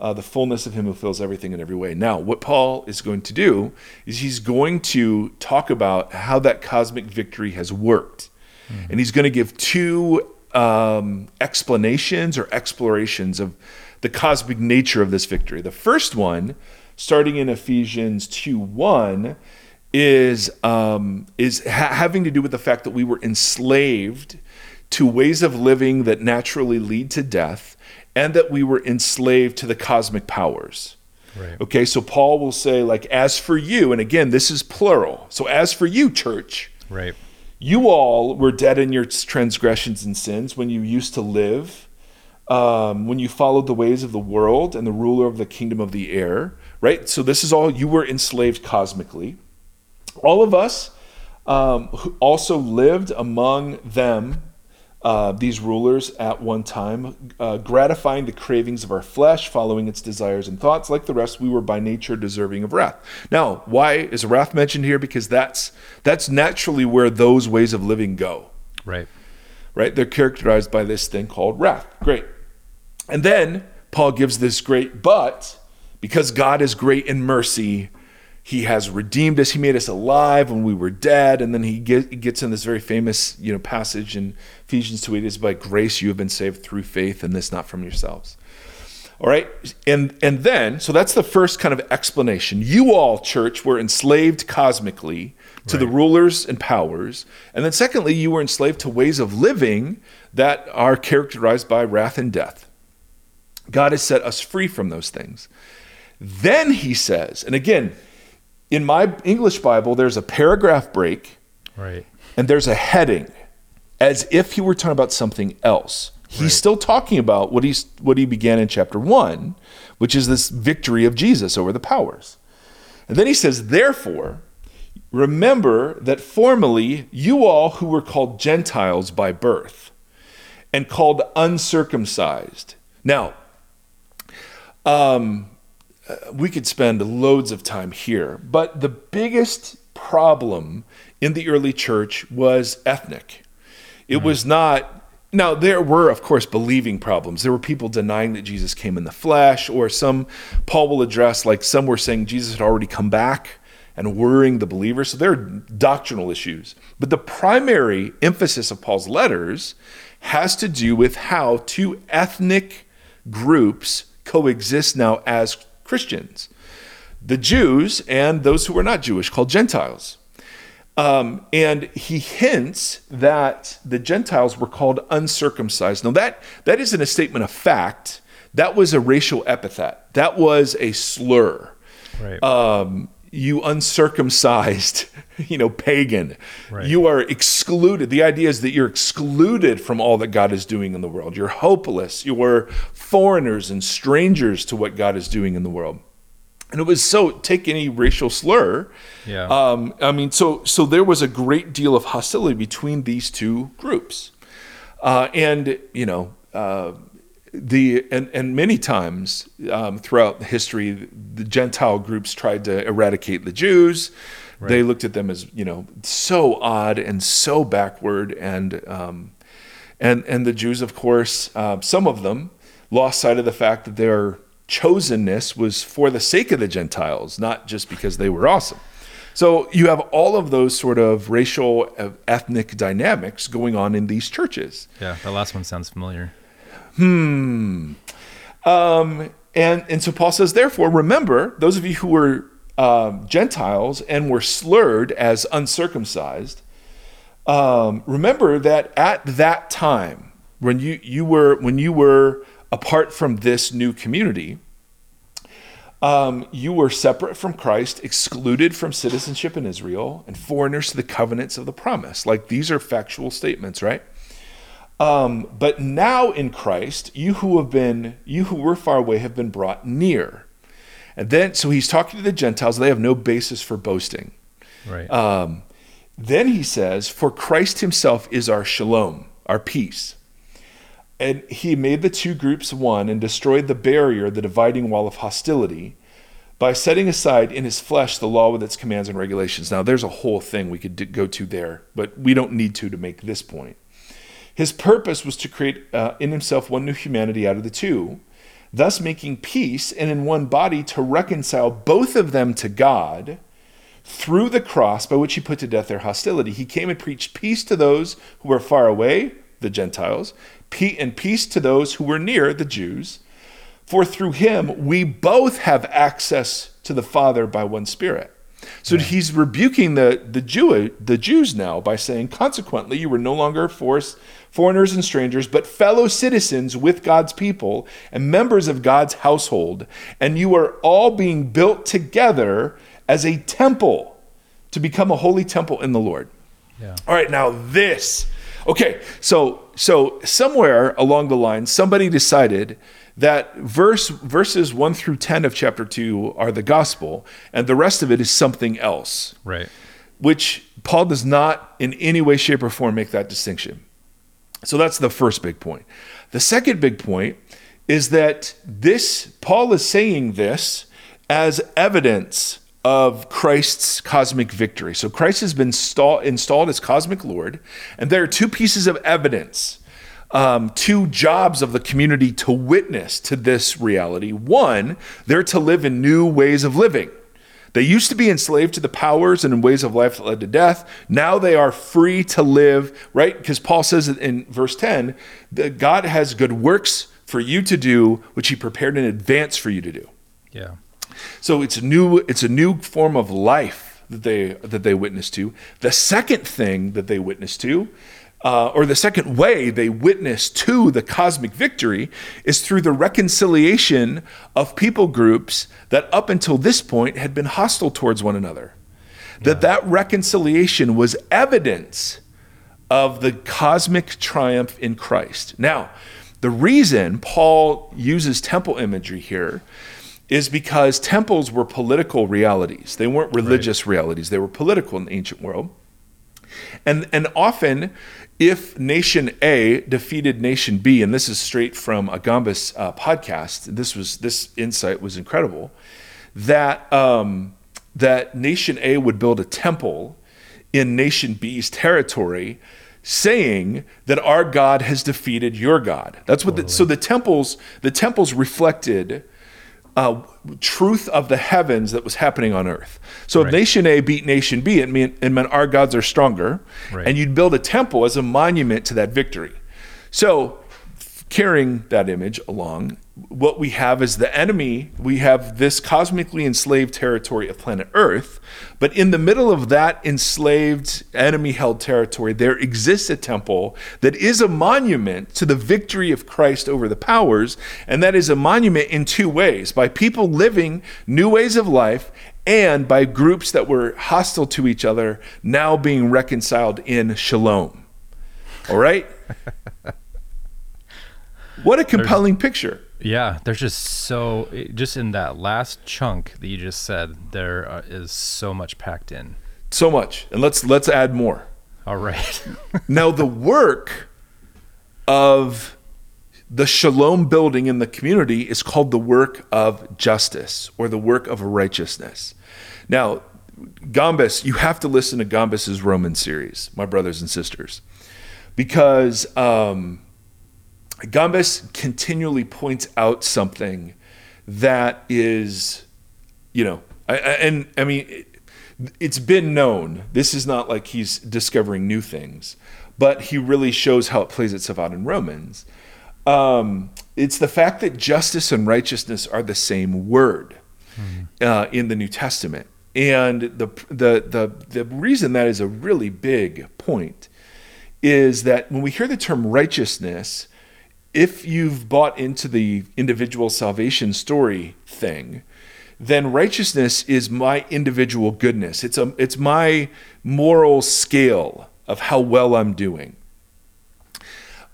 Uh, the fullness of him who fills everything in every way. Now, what Paul is going to do is he's going to talk about how that cosmic victory has worked. Mm-hmm. And he's going to give two um, explanations or explorations of the cosmic nature of this victory. The first one, starting in Ephesians two one, is um, is ha- having to do with the fact that we were enslaved to ways of living that naturally lead to death, and that we were enslaved to the cosmic powers. Right. Okay, so Paul will say, like, as for you, and again, this is plural. So as for you, church, right, you all were dead in your transgressions and sins when you used to live, um, when you followed the ways of the world and the ruler of the kingdom of the air, right? So this is all, you were enslaved cosmically. All of us um, who also lived among them, Uh, these rulers at one time, uh, gratifying the cravings of our flesh, following its desires and thoughts. Like the rest, we were by nature deserving of wrath. Now, why is wrath mentioned here? Because that's that's naturally where those ways of living go. Right. Right? They're characterized by this thing called wrath. Great. And then Paul gives this great but, because God is great in mercy, he has redeemed us. He made us alive when we were dead. And then he gets in this very famous, you know, passage in Ephesians two eight, is by grace you have been saved through faith, and this not from yourselves. All right. And and then, so that's the first kind of explanation. You all, church, were enslaved cosmically to right. the rulers and powers. And then secondly, you were enslaved to ways of living that are characterized by wrath and death. God has set us free from those things. Then he says, and again, in my English Bible, there's a paragraph break, right, and there's a heading, as if he were talking about something else. He's right. still talking about what he's what he began in chapter one, which is this victory of Jesus over the powers. And then he says, therefore, remember that formerly you all who were called Gentiles by birth and called uncircumcised. Now, um... we could spend loads of time here, but the biggest problem in the early church was ethnic. It mm. was not, now there were, of course, believing problems. There were people denying that Jesus came in the flesh, or some, Paul will address, like some were saying Jesus had already come back and worrying the believers. So there are doctrinal issues. But the primary emphasis of Paul's letters has to do with how two ethnic groups coexist now as Christians, the Jews and those who were not Jewish, called Gentiles. Um, and he hints that the Gentiles were called uncircumcised. Now that that isn't a statement of fact. That was a racial epithet. That was a slur. Right. Um, you uncircumcised, you know, pagan. Right. You are excluded. The idea is that you're excluded from all that God is doing in the world. You're hopeless. You were foreigners and strangers to what God is doing in the world. And it was so, take any racial slur. Yeah. Um, I mean, so so there was a great deal of hostility between these two groups. Uh, and, you know, uh, The and, and many times um, throughout history, the Gentile groups tried to eradicate the Jews. Right. They looked at them as, you know, so odd and so backward, and um, and and the Jews, of course, uh, some of them lost sight of the fact that their chosenness was for the sake of the Gentiles, not just because they were awesome. So you have all of those sort of racial, uh, ethnic dynamics going on in these churches. Yeah, that last one sounds familiar. Hmm. Um, and, and so Paul says, therefore, remember those of you who were uh, Gentiles and were slurred as uncircumcised. Um, remember that at that time when you, you were when you were apart from this new community, um, you were separate from Christ, excluded from citizenship in Israel, and foreigners to the covenants of the promise. Like, these are factual statements, right? Um, but now in Christ, you who have been, you who were far away have been brought near. And then, so he's talking to the Gentiles. They have no basis for boasting. Right. Um, then he says, for Christ himself is our shalom, our peace. And he made the two groups one and destroyed the barrier, the dividing wall of hostility, by setting aside in his flesh the law with its commands and regulations. Now, there's a whole thing we could go to there, but we don't need to to make this point. His purpose was to create uh, in himself one new humanity out of the two, thus making peace, and in one body to reconcile both of them to God through the cross, by which he put to death their hostility. He came and preached peace to those who were far away, the Gentiles, and peace to those who were near, the Jews. For through him, we both have access to the Father by one Spirit. So yeah. he's rebuking the the, Jew, the Jews now by saying, consequently, you were no longer forced, foreigners and strangers, but fellow citizens with God's people and members of God's household. And you are all being built together as a temple to become a holy temple in the Lord. Yeah. All right, now this. Okay, so so somewhere along the line, somebody decided that verse verses one through ten of chapter two are the gospel, and the rest of it is something else. Right. Which Paul does not in any way, shape, or form make that distinction. So that's the first big point. The second big point is that this Paul is saying this as evidence of Christ's cosmic victory. So Christ has been install, installed as cosmic Lord, and there are two pieces of evidence, um, two jobs of the community to witness to this reality. One, they're to live in new ways of living. They used to be enslaved to the powers and in ways of life that led to death. Now they are free to live, right? Because Paul says in verse ten, that God has good works for you to do, which he prepared in advance for you to do. Yeah. So it's a new, it's a new form of life that they that they witness to. The second thing that they witness to, uh, or the second way they witness to the cosmic victory, is through the reconciliation of people groups that up until this point had been hostile towards one another. That yeah. that reconciliation was evidence of the cosmic triumph in Christ. Now, the reason Paul uses temple imagery here is because temples were political realities. They weren't religious right. realities. They were political in the ancient world. And and often, if nation A defeated nation B, and this is straight from a Gombis uh, podcast, this was this insight was incredible, that um, that nation A would build a temple in nation B's territory, saying that our God has defeated your God. That's what. Totally. The, so the temples the temples reflected Uh, truth of the heavens that was happening on earth. So right. if nation A beat nation B, it meant, it meant our gods are stronger, right. and you'd build a temple as a monument to that victory. So carrying that image along, what we have is the enemy. We have this cosmically enslaved territory of planet Earth, but in the middle of that enslaved, enemy-held territory, there exists a temple that is a monument to the victory of Christ over the powers, and that is a monument in two ways: by people living new ways of life, and by groups that were hostile to each other now being reconciled in shalom. All right? What a compelling there's, picture. Yeah, there's just so, just in that last chunk that you just said, there is so much packed in. So much. And let's let's add more. All right. Now, the work of the shalom building in the community is called the work of justice, or the work of righteousness. Now, Gombis, you have to listen to Gombis' Roman series, my brothers and sisters, because... Um, Gombis continually points out something that is, you know, I, I, and I mean, it, it's been known. This is not like he's discovering new things, but he really shows how it plays itself out in Romans. Um, it's the fact that justice and righteousness are the same word mm-hmm. uh, in the New Testament. And the, the, the, the reason that is a really big point is that when we hear the term righteousness, if you've bought into the individual salvation story thing, then righteousness is my individual goodness. It's a, it's my moral scale of how well I'm doing.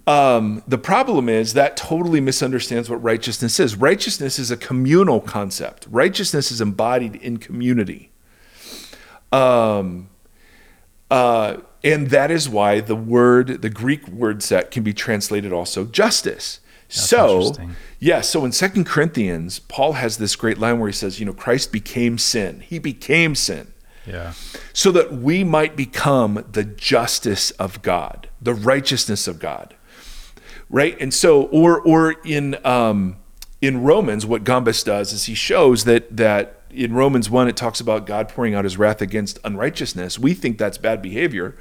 Um, the problem is that totally misunderstands what righteousness is. Righteousness is a communal concept. Righteousness is embodied in community. Um, Uh, and that is why the word, the Greek word set, can be translated also justice. That's so, yeah, so in Second Corinthians, Paul has this great line where he says, you know, Christ became sin. He became sin. Yeah. So that we might become the justice of God, the righteousness of God. Right? And so, or or in um, in Romans, what Gombis does is he shows that that in Romans one, it talks about God pouring out his wrath against unrighteousness. We think that's bad behavior,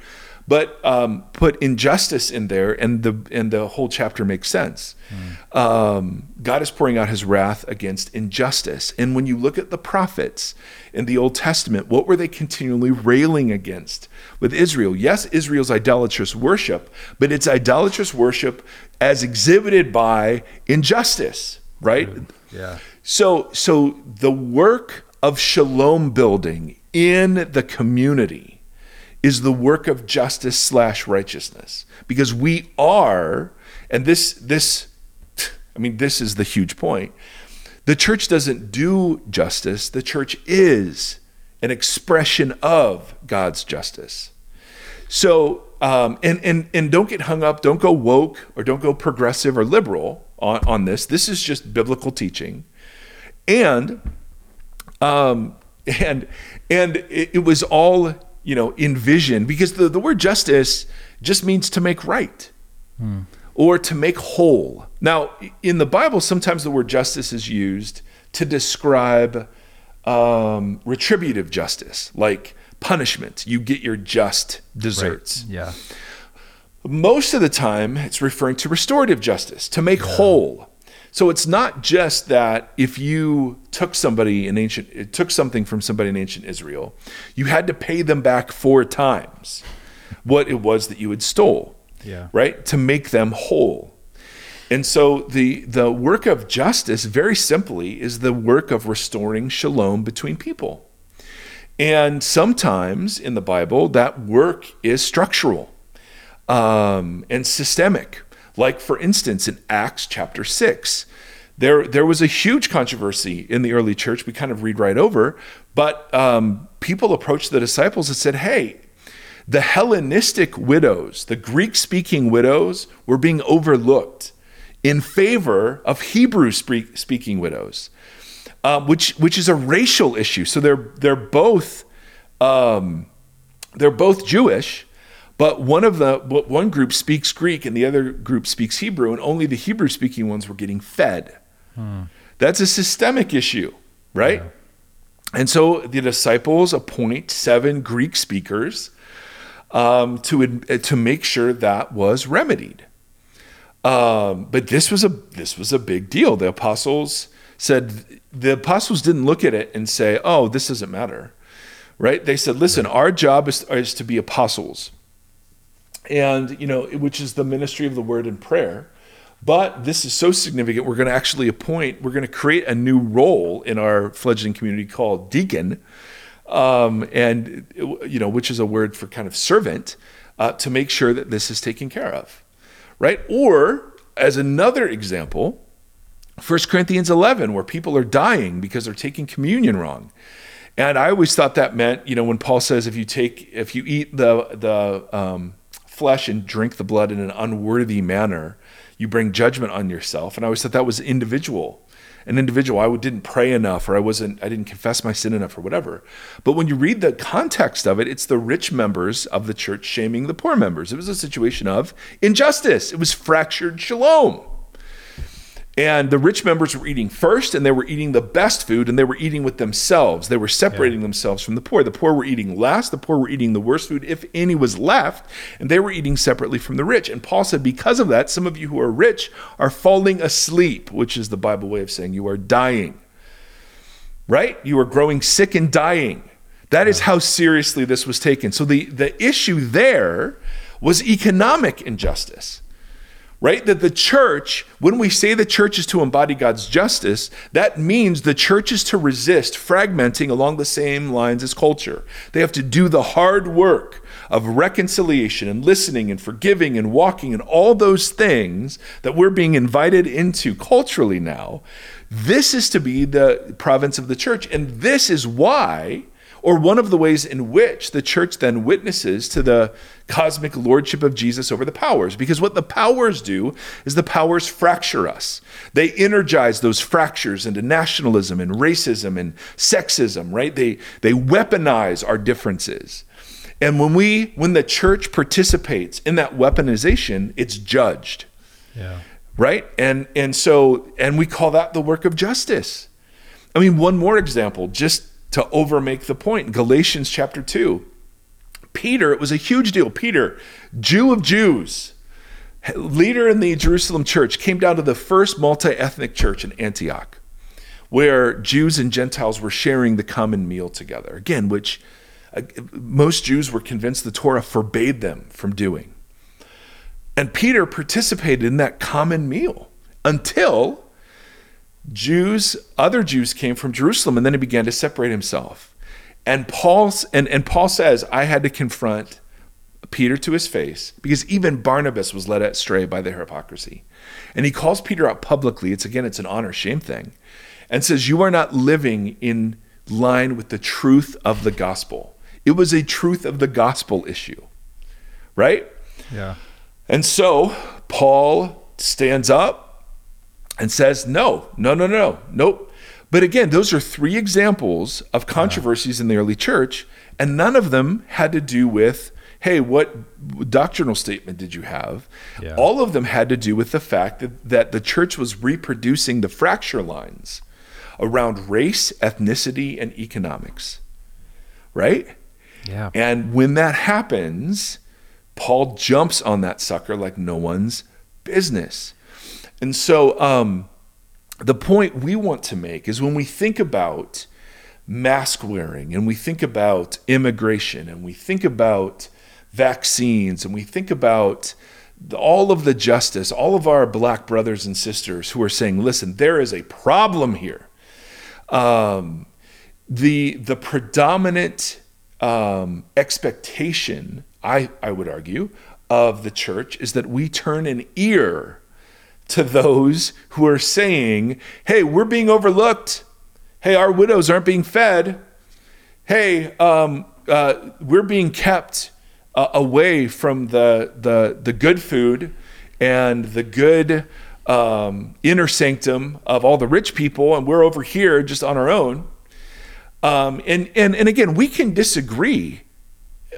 but um, put injustice in there, and the and the whole chapter makes sense. Mm. Um, God is pouring out his wrath against injustice. And when you look at the prophets in the Old Testament, what were they continually railing against with Israel? Yes, Israel's idolatrous worship, but it's idolatrous worship as exhibited by injustice, right? Mm. Yeah. So, so the work of shalom building in the community is the work of justice slash righteousness, because we are, and this, this, I mean, this is the huge point. The church doesn't do justice. The church is an expression of God's justice. So, um, and, and, and don't get hung up, don't go woke or don't go progressive or liberal on, on this. This is just biblical teaching. And, um, and, and it, it was all, you know, envisioned, because the, the word justice just means to make right hmm. or to make whole. Now, in the Bible, sometimes the word justice is used to describe, um, retributive justice, like punishment. You get your just desserts. Right. Yeah. Most of the time it's referring to restorative justice, to make yeah. whole. So it's not just that if you took somebody in ancient, it took something from somebody in ancient Israel, you had to pay them back four times what it was that you had stole, yeah. right? To make them whole. And so the, the work of justice, very simply, is the work of restoring shalom between people. And sometimes in the Bible, that work is structural, um, and systemic. Like, for instance, in Acts chapter six, there there was a huge controversy in the early church. We kind of read right over, but um, people approached the disciples and said, hey, the Hellenistic widows, the Greek-speaking widows, were being overlooked in favor of Hebrew-speaking widows, uh, which which is a racial issue. So they're they're both um, they're both Jewish. But one of the one group speaks Greek and the other group speaks Hebrew, and only the Hebrew-speaking ones were getting fed. Hmm. That's a systemic issue, right? Yeah. And so the disciples appoint seven Greek speakers um, to to make sure that was remedied. Um, but this was a this was a big deal. The apostles said the apostles didn't look at it and say, "Oh, this doesn't matter," right? They said, "Listen, right. our job is, is to be apostles." And, you know, which is the ministry of the word and prayer. But this is so significant, we're going to actually appoint, we're going to create a new role in our fledgling community called deacon, um, and, you know, which is a word for kind of servant, uh, to make sure that this is taken care of, right? Or, as another example, First Corinthians eleven, where people are dying because they're taking communion wrong. And I always thought that meant, you know, when Paul says, if you take, if you eat the, the, um, flesh and drink the blood in an unworthy manner, you bring judgment on yourself. And I always thought that was individual, an individual. I didn't pray enough, or I wasn't, I didn't confess my sin enough, or whatever. But when you read the context of it, it's the rich members of the church shaming the poor members. It was a situation of injustice. It was fractured shalom. And the rich members were eating first, and they were eating the best food, and they were eating with themselves. They were separating yeah. themselves from the poor. The poor were eating last. The poor were eating the worst food, if any was left, and they were eating separately from the rich. And Paul said, because of that, some of you who are rich are falling asleep, which is the Bible way of saying you are dying, right? You are growing sick and dying. That yeah. is how seriously this was taken. So the, the issue there was economic injustice. Right? That the church, when we say the church is to embody God's justice, that means the church is to resist fragmenting along the same lines as culture. They have to do the hard work of reconciliation and listening and forgiving and walking and all those things that we're being invited into culturally now. This is to be the province of the church. And this is why, or one of the ways in which the church then witnesses to the cosmic lordship of Jesus over the powers. Because what the powers do is the powers fracture us. They energize those fractures into nationalism and racism and sexism, right? They, they weaponize our differences. And when we, when the church participates in that weaponization, it's judged. Yeah. Right? And and so, and we call that the work of justice. I mean, one more example, just to overmake the point, Galatians chapter two. Peter, it was a huge deal. Peter, Jew of Jews, leader in the Jerusalem church, came down to the first multi-ethnic church in Antioch, where Jews and Gentiles were sharing the common meal together. Again, which uh, most Jews were convinced the Torah forbade them from doing. And Peter participated in that common meal until Jews, other Jews came from Jerusalem, and then he began to separate himself. And Paul, and, and Paul says, I had to confront Peter to his face because even Barnabas was led astray by their hypocrisy. And he calls Peter out publicly. It's again, it's an honor shame thing, and says, you are not living in line with the truth of the gospel. It was a truth of the gospel issue, right? Yeah. And so Paul stands up and says, no, no, no, no, nope. But again, those are three examples of controversies in the early church, and none of them had to do with, hey, what doctrinal statement did you have? Yeah. All of them had to do with the fact that, that the church was reproducing the fracture lines around race, ethnicity, and economics, right? Yeah. And when that happens, Paul jumps on that sucker like no one's business. And so um, the point we want to make is when we think about mask wearing and we think about immigration and we think about vaccines and we think about all of the justice, all of our black brothers and sisters who are saying, listen, there is a problem here. Um, the, the predominant um, expectation I, I would argue, of the church is that we turn an ear to those who are saying, hey, we're being overlooked. Hey, our widows aren't being fed. Hey, um, uh, we're being kept uh, away from the, the, the good food and the good um, inner sanctum of all the rich people, and we're over here just on our own. Um, and, and, and again, we can disagree.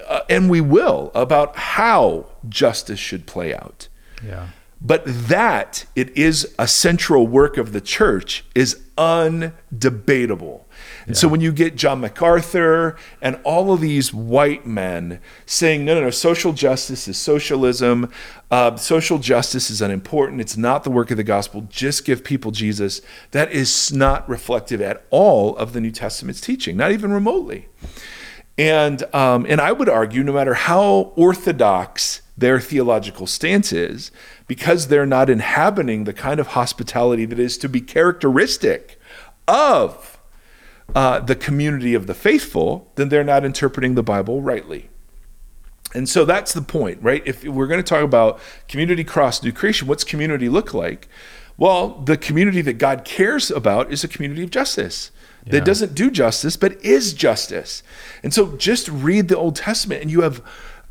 Uh, and we will, about how justice should play out. Yeah. But that it is a central work of the church is undebatable. Yeah. And so when you get John MacArthur and all of these white men saying, no, no, no, social justice is socialism. Uh, social justice is unimportant. It's not the work of the gospel. Just give people Jesus. That is not reflective at all of the New Testament's teaching, not even remotely. And um, and I would argue, no matter how orthodox their theological stance is, because they're not inhabiting the kind of hospitality that is to be characteristic of uh, the community of the faithful, then they're not interpreting the Bible rightly. And so that's the point, right? If we're going to talk about community cross new creation, what's community look like? Well, the community that God cares about is a community of justice. That doesn't do justice, but is justice. And so just read the Old Testament and you have,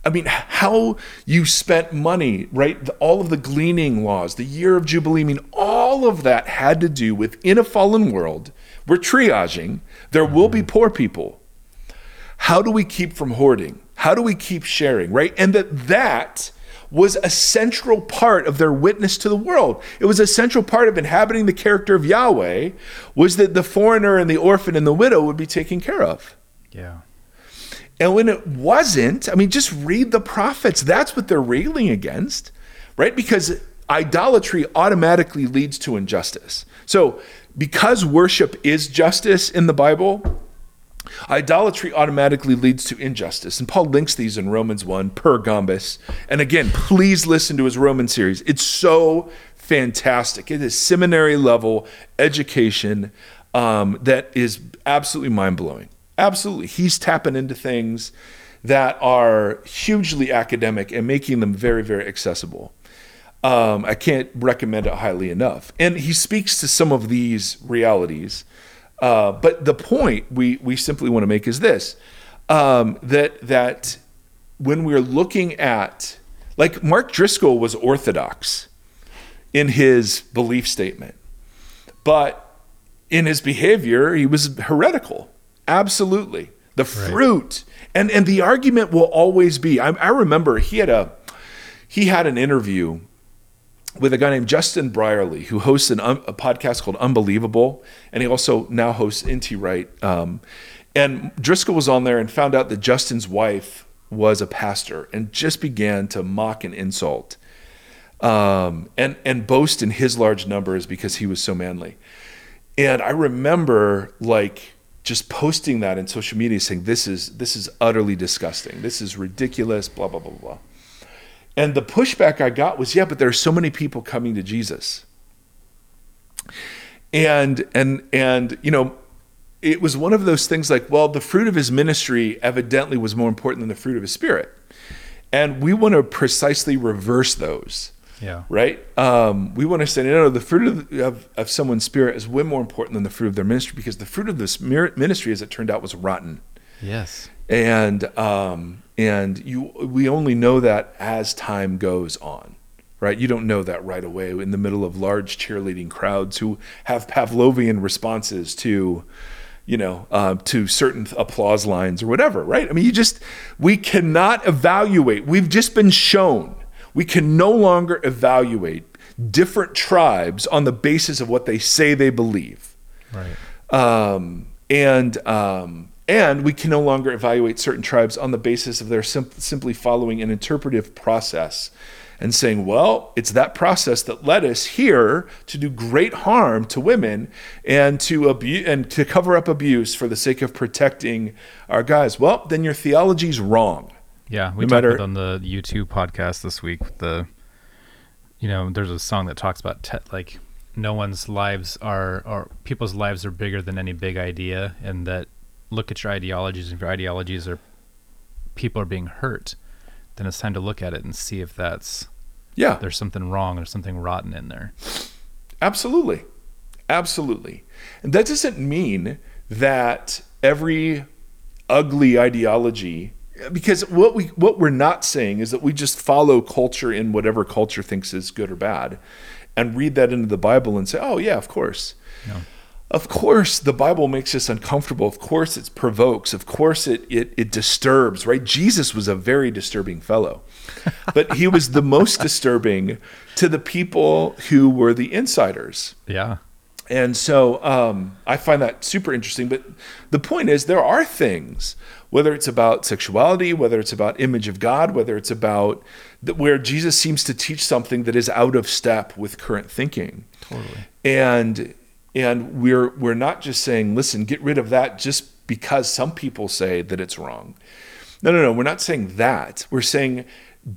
I mean, how you spent money, right? The, all of the gleaning laws, the year of Jubilee, I mean, all of that had to do with, in a fallen world, we're triaging, there will be poor people. How do we keep from hoarding? How do we keep sharing, right? And that that was a central part of their witness to the world. It was a central part of inhabiting the character of Yahweh, was that the foreigner and the orphan and the widow would be taken care of. Yeah. And when it wasn't, I mean, just read the prophets. That's what they're railing against, right? Because idolatry automatically leads to injustice. So because worship is justice in the Bible, idolatry automatically leads to injustice. And Paul links these in Romans one per Gombis. And again, please listen to his Roman series. It's so fantastic. It is seminary level education um, that is absolutely mind blowing. Absolutely. He's tapping into things that are hugely academic and making them very, very accessible. Um, I can't recommend it highly enough. And he speaks to some of these realities Uh, but the point we we simply want to make is this, um, that that when we're looking at, like, Mark Driscoll was orthodox in his belief statement, but in his behavior, he was heretical. Absolutely. The fruit. Right. And and the argument will always be, I, I remember he had a he had an interview with a guy named Justin Brierley, who hosts an, um, a podcast called Unbelievable, and he also now hosts N T Wright. Um, and Driscoll was on there and found out that Justin's wife was a pastor, and just began to mock and insult um, and, and boast in his large numbers because he was so manly. And I remember, like, just posting that in social media saying, this is this is utterly disgusting. This is ridiculous, blah, blah, blah, blah. And the pushback I got was, yeah, but there are so many people coming to Jesus. And, and, and you know, it was one of those things like, well, the fruit of his ministry evidently was more important than the fruit of his spirit. And we want to precisely reverse those. Yeah. Right. Um, we want to say, no, no, the fruit of, of of someone's spirit is way more important than the fruit of their ministry, because the fruit of this ministry, as it turned out, was rotten. Yes. And um, and you, we only know that as time goes on, right? You don't know that right away in the middle of large cheerleading crowds who have Pavlovian responses to, you know, uh, to certain applause lines or whatever, right? I mean, you just, we cannot evaluate. We've just been shown. We can no longer evaluate different tribes on the basis of what they say they believe. Right. Um, and um, and we can no longer evaluate certain tribes on the basis of their sim- simply following an interpretive process and saying, well, it's that process that led us here to do great harm to women and to abu- and to cover up abuse for the sake of protecting our guys. Well, then your theology's wrong. Yeah, we no matter, talked on the U two podcast this week. With the, you know, there's a song that talks about te- like no one's lives are, or people's lives are bigger than any big idea, and that look at your ideologies. If your ideologies are people are being hurt, then it's time to look at it and see if that's yeah, if there's something wrong or something rotten in there. Absolutely, absolutely, and that doesn't mean that every ugly ideology. Because what we what we're not saying is that we just follow culture in whatever culture thinks is good or bad, and read that into the Bible and say, "Oh yeah, of course, no. Of course, the Bible makes us uncomfortable. Of course, it provokes. Of course, it it it disturbs." Right? Jesus was a very disturbing fellow, but he was the most disturbing to the people who were the insiders. Yeah, and so um, I find that super interesting. But the point is, there are things. Whether it's about sexuality, whether it's about image of God, whether it's about th- where Jesus seems to teach something that is out of step with current thinking. Totally. And and we're we're not just saying, listen, get rid of that just because some people say that it's wrong. No, no, no, we're not saying that. We're saying,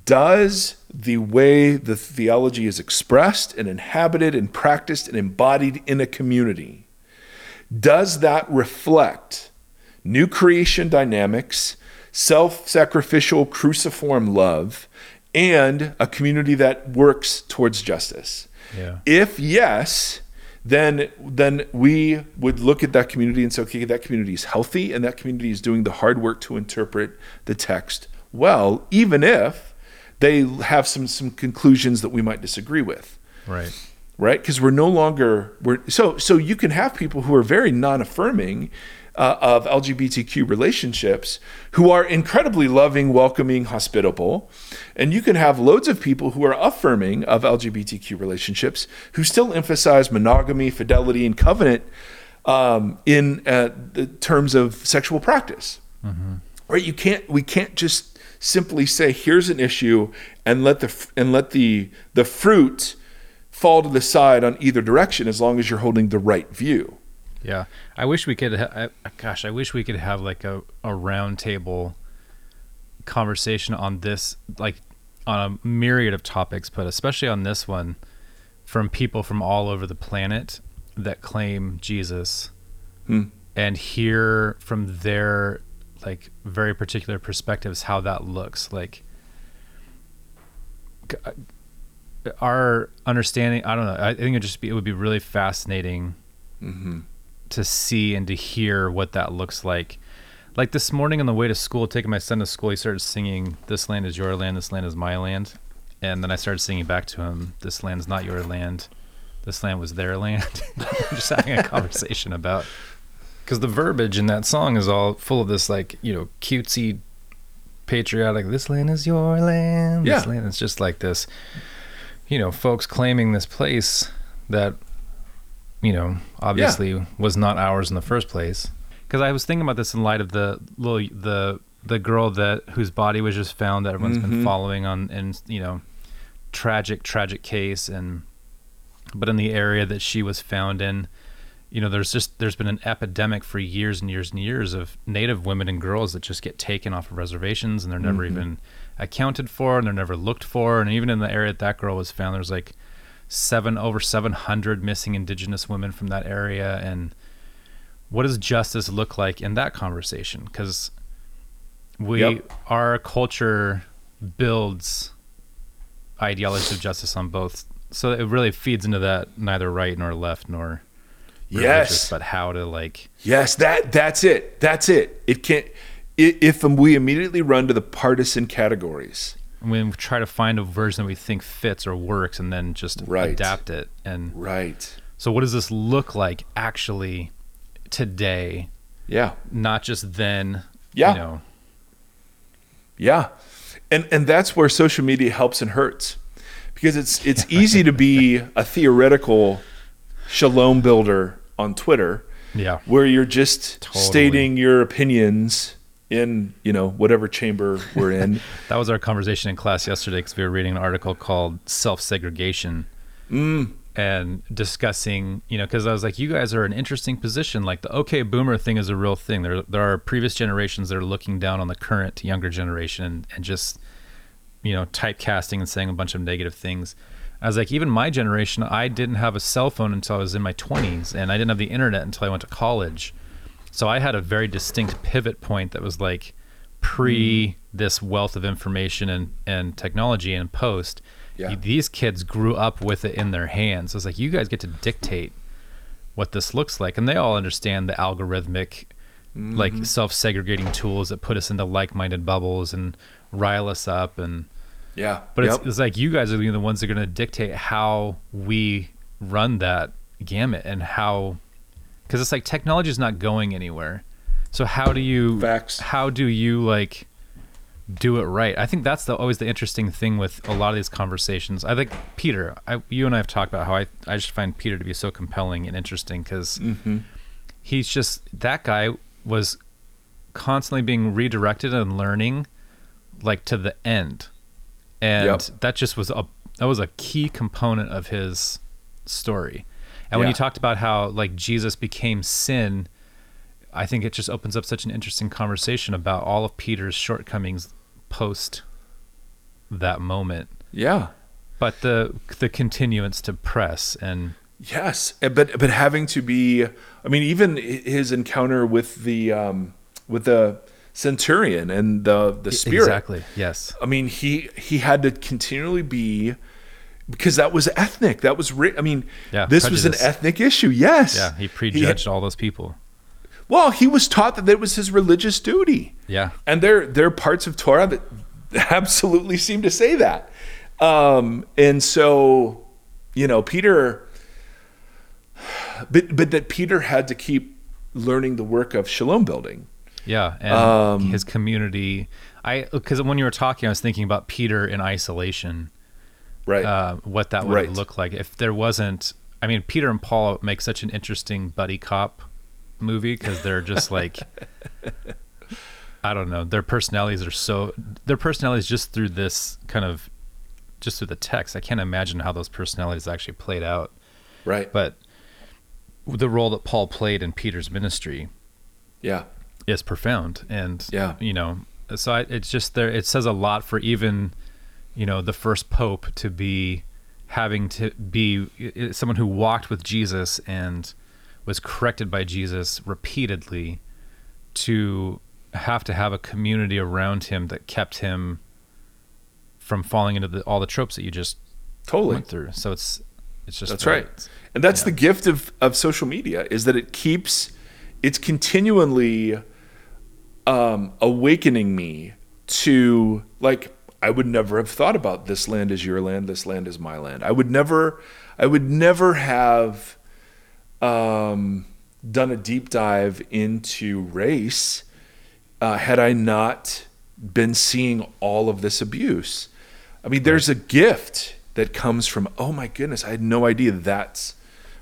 does the way the theology is expressed and inhabited and practiced and embodied in a community, does that reflect new creation dynamics, self-sacrificial, cruciform love, and a community that works towards justice? Yeah. If yes, then then we would look at that community and say, okay, that community is healthy, and that community is doing the hard work to interpret the text well, even if they have some some conclusions that we might disagree with. Right. Right? Because we're no longer we're so so you can have people who are very non-affirming Uh, of L G B T Q relationships who are incredibly loving, welcoming, hospitable. And you can have loads of people who are affirming of L G B T Q relationships who still emphasize monogamy, fidelity, and covenant um, in uh, the terms of sexual practice. Mm-hmm. Right? You can't. We can't just simply say, "Here's an issue," and let the and let the the fruit fall to the side on either direction, as long as you're holding the right view. Yeah, I wish we could. Ha- I, gosh, I wish we could have like a, a round table conversation on this, like on a myriad of topics, but especially on this one, from people from all over the planet that claim Jesus, hmm. and hear from their like very particular perspectives how that looks like. Our understanding, I don't know. I think it just be it would be really fascinating. Mm-hmm. to see and to hear what that looks like. Like this morning on the way to school, taking my son to school, he started singing, "This land is your land, this land is my land." And then I started singing back to him, "This land's not your land, this land was their land." Just having a conversation about, because the verbiage in that song is all full of this, like, you know, cutesy, patriotic, "This land is your land, this yeah. land." It's just like this, you know, folks claiming this place that, you know, obviously yeah. was not ours in the first place. Because I was thinking about this in light of the little the the girl that whose body was just found that everyone's mm-hmm. been following on, and you know, tragic tragic case, and but in the area that she was found in, you know, there's just there's been an epidemic for years and years and years of Native women and girls that just get taken off of reservations, and they're never mm-hmm. even accounted for, and they're never looked for. And even in the area that that girl was found, there's like seven over seven hundred missing Indigenous women from that area. And what does justice look like in that conversation? Because we, yep. our culture builds ideologies of justice on both. So it really feeds into that neither right nor left nor yes, but how to like yes, that that's it, that's it. It can't if we immediately run to the partisan categories. When we try to find a version that we think fits or works, and then just right. adapt it. And right. So what does this look like actually? Today, yeah, not just then, yeah, you know. yeah, and and that's where social media helps and hurts, because it's it's easy to be a theoretical shalom builder on Twitter, yeah, where you're just totally. stating your opinions in, you know, whatever chamber we're in. That was our conversation in class yesterday, because we were reading an article called "Self-Segregation." Mm. And discussing, you know, because I was like, you guys are in an interesting position. Like the okay boomer thing is a real thing. There there are previous generations that are looking down on the current younger generation and, and just, you know, typecasting and saying a bunch of negative things. I was like, even my generation, I didn't have a cell phone until I was in my twenties, and I didn't have the internet until I went to college. So I had a very distinct pivot point that was like pre mm. this wealth of information and, and technology and post. Yeah. These kids grew up with it in their hands. So it's like, you guys get to dictate what this looks like. And they all understand the algorithmic, mm-hmm. like self-segregating tools that put us into like-minded bubbles and rile us up. And yeah, but yep. it's, it's like, you guys are the ones that are going to dictate how we run that gamut and how, because it's like technology is not going anywhere. So how do you, Facts. how do you like, do it right? I think that's the always the interesting thing with a lot of these conversations. I think Peter, I, you and I have talked about how I, I just find Peter to be so compelling and interesting, because mm-hmm. he's just, that guy was constantly being redirected and learning like to the end. And yep. that just was a, that was a key component of his story. And yeah. when you talked about how like Jesus became sin, I think it just opens up such an interesting conversation about all of Peter's shortcomings post that moment. Yeah. But the the continuance to press and yes, but but having to be, I mean, even his encounter with the um, with the centurion and the the spirit. Exactly. Yes. I mean, he he had to continually be, because that was ethnic. That was I mean, yeah, this prejudice. was an ethnic issue. Yes. Yeah, he prejudged he, all those people. Well, he was taught that it was his religious duty. Yeah. And there, there are parts of Torah that absolutely seem to say that. Um, and so, you know, Peter, but, but that Peter had to keep learning the work of shalom building. Yeah. And um, his community. I, because when you were talking, I was thinking about Peter in isolation. Right. Uh, what that would right. look like if there wasn't, I mean, Peter and Paul make such an interesting buddy cop movie, because they're just like I don't know, their personalities are so their personalities just through this kind of just through the text, I can't imagine how those personalities actually played out, right? But the role that Paul played in Peter's ministry yeah is profound. And yeah you know, so I, it's just there it says a lot for even, you know, the first pope to be having to be someone who walked with Jesus and was corrected by Jesus repeatedly, to have to have a community around him that kept him from falling into the, all the tropes that you just totally went through. So it's it's just that's right. And that's yeah. the gift of, of social media, is that it keeps, it's continually um, awakening me to, like, I would never have thought about this land is your land, this land is my land. I would never, I would never have um, done a deep dive into race uh, had I not been seeing all of this abuse. I mean, there's a gift that comes from, oh my goodness, I had no idea that's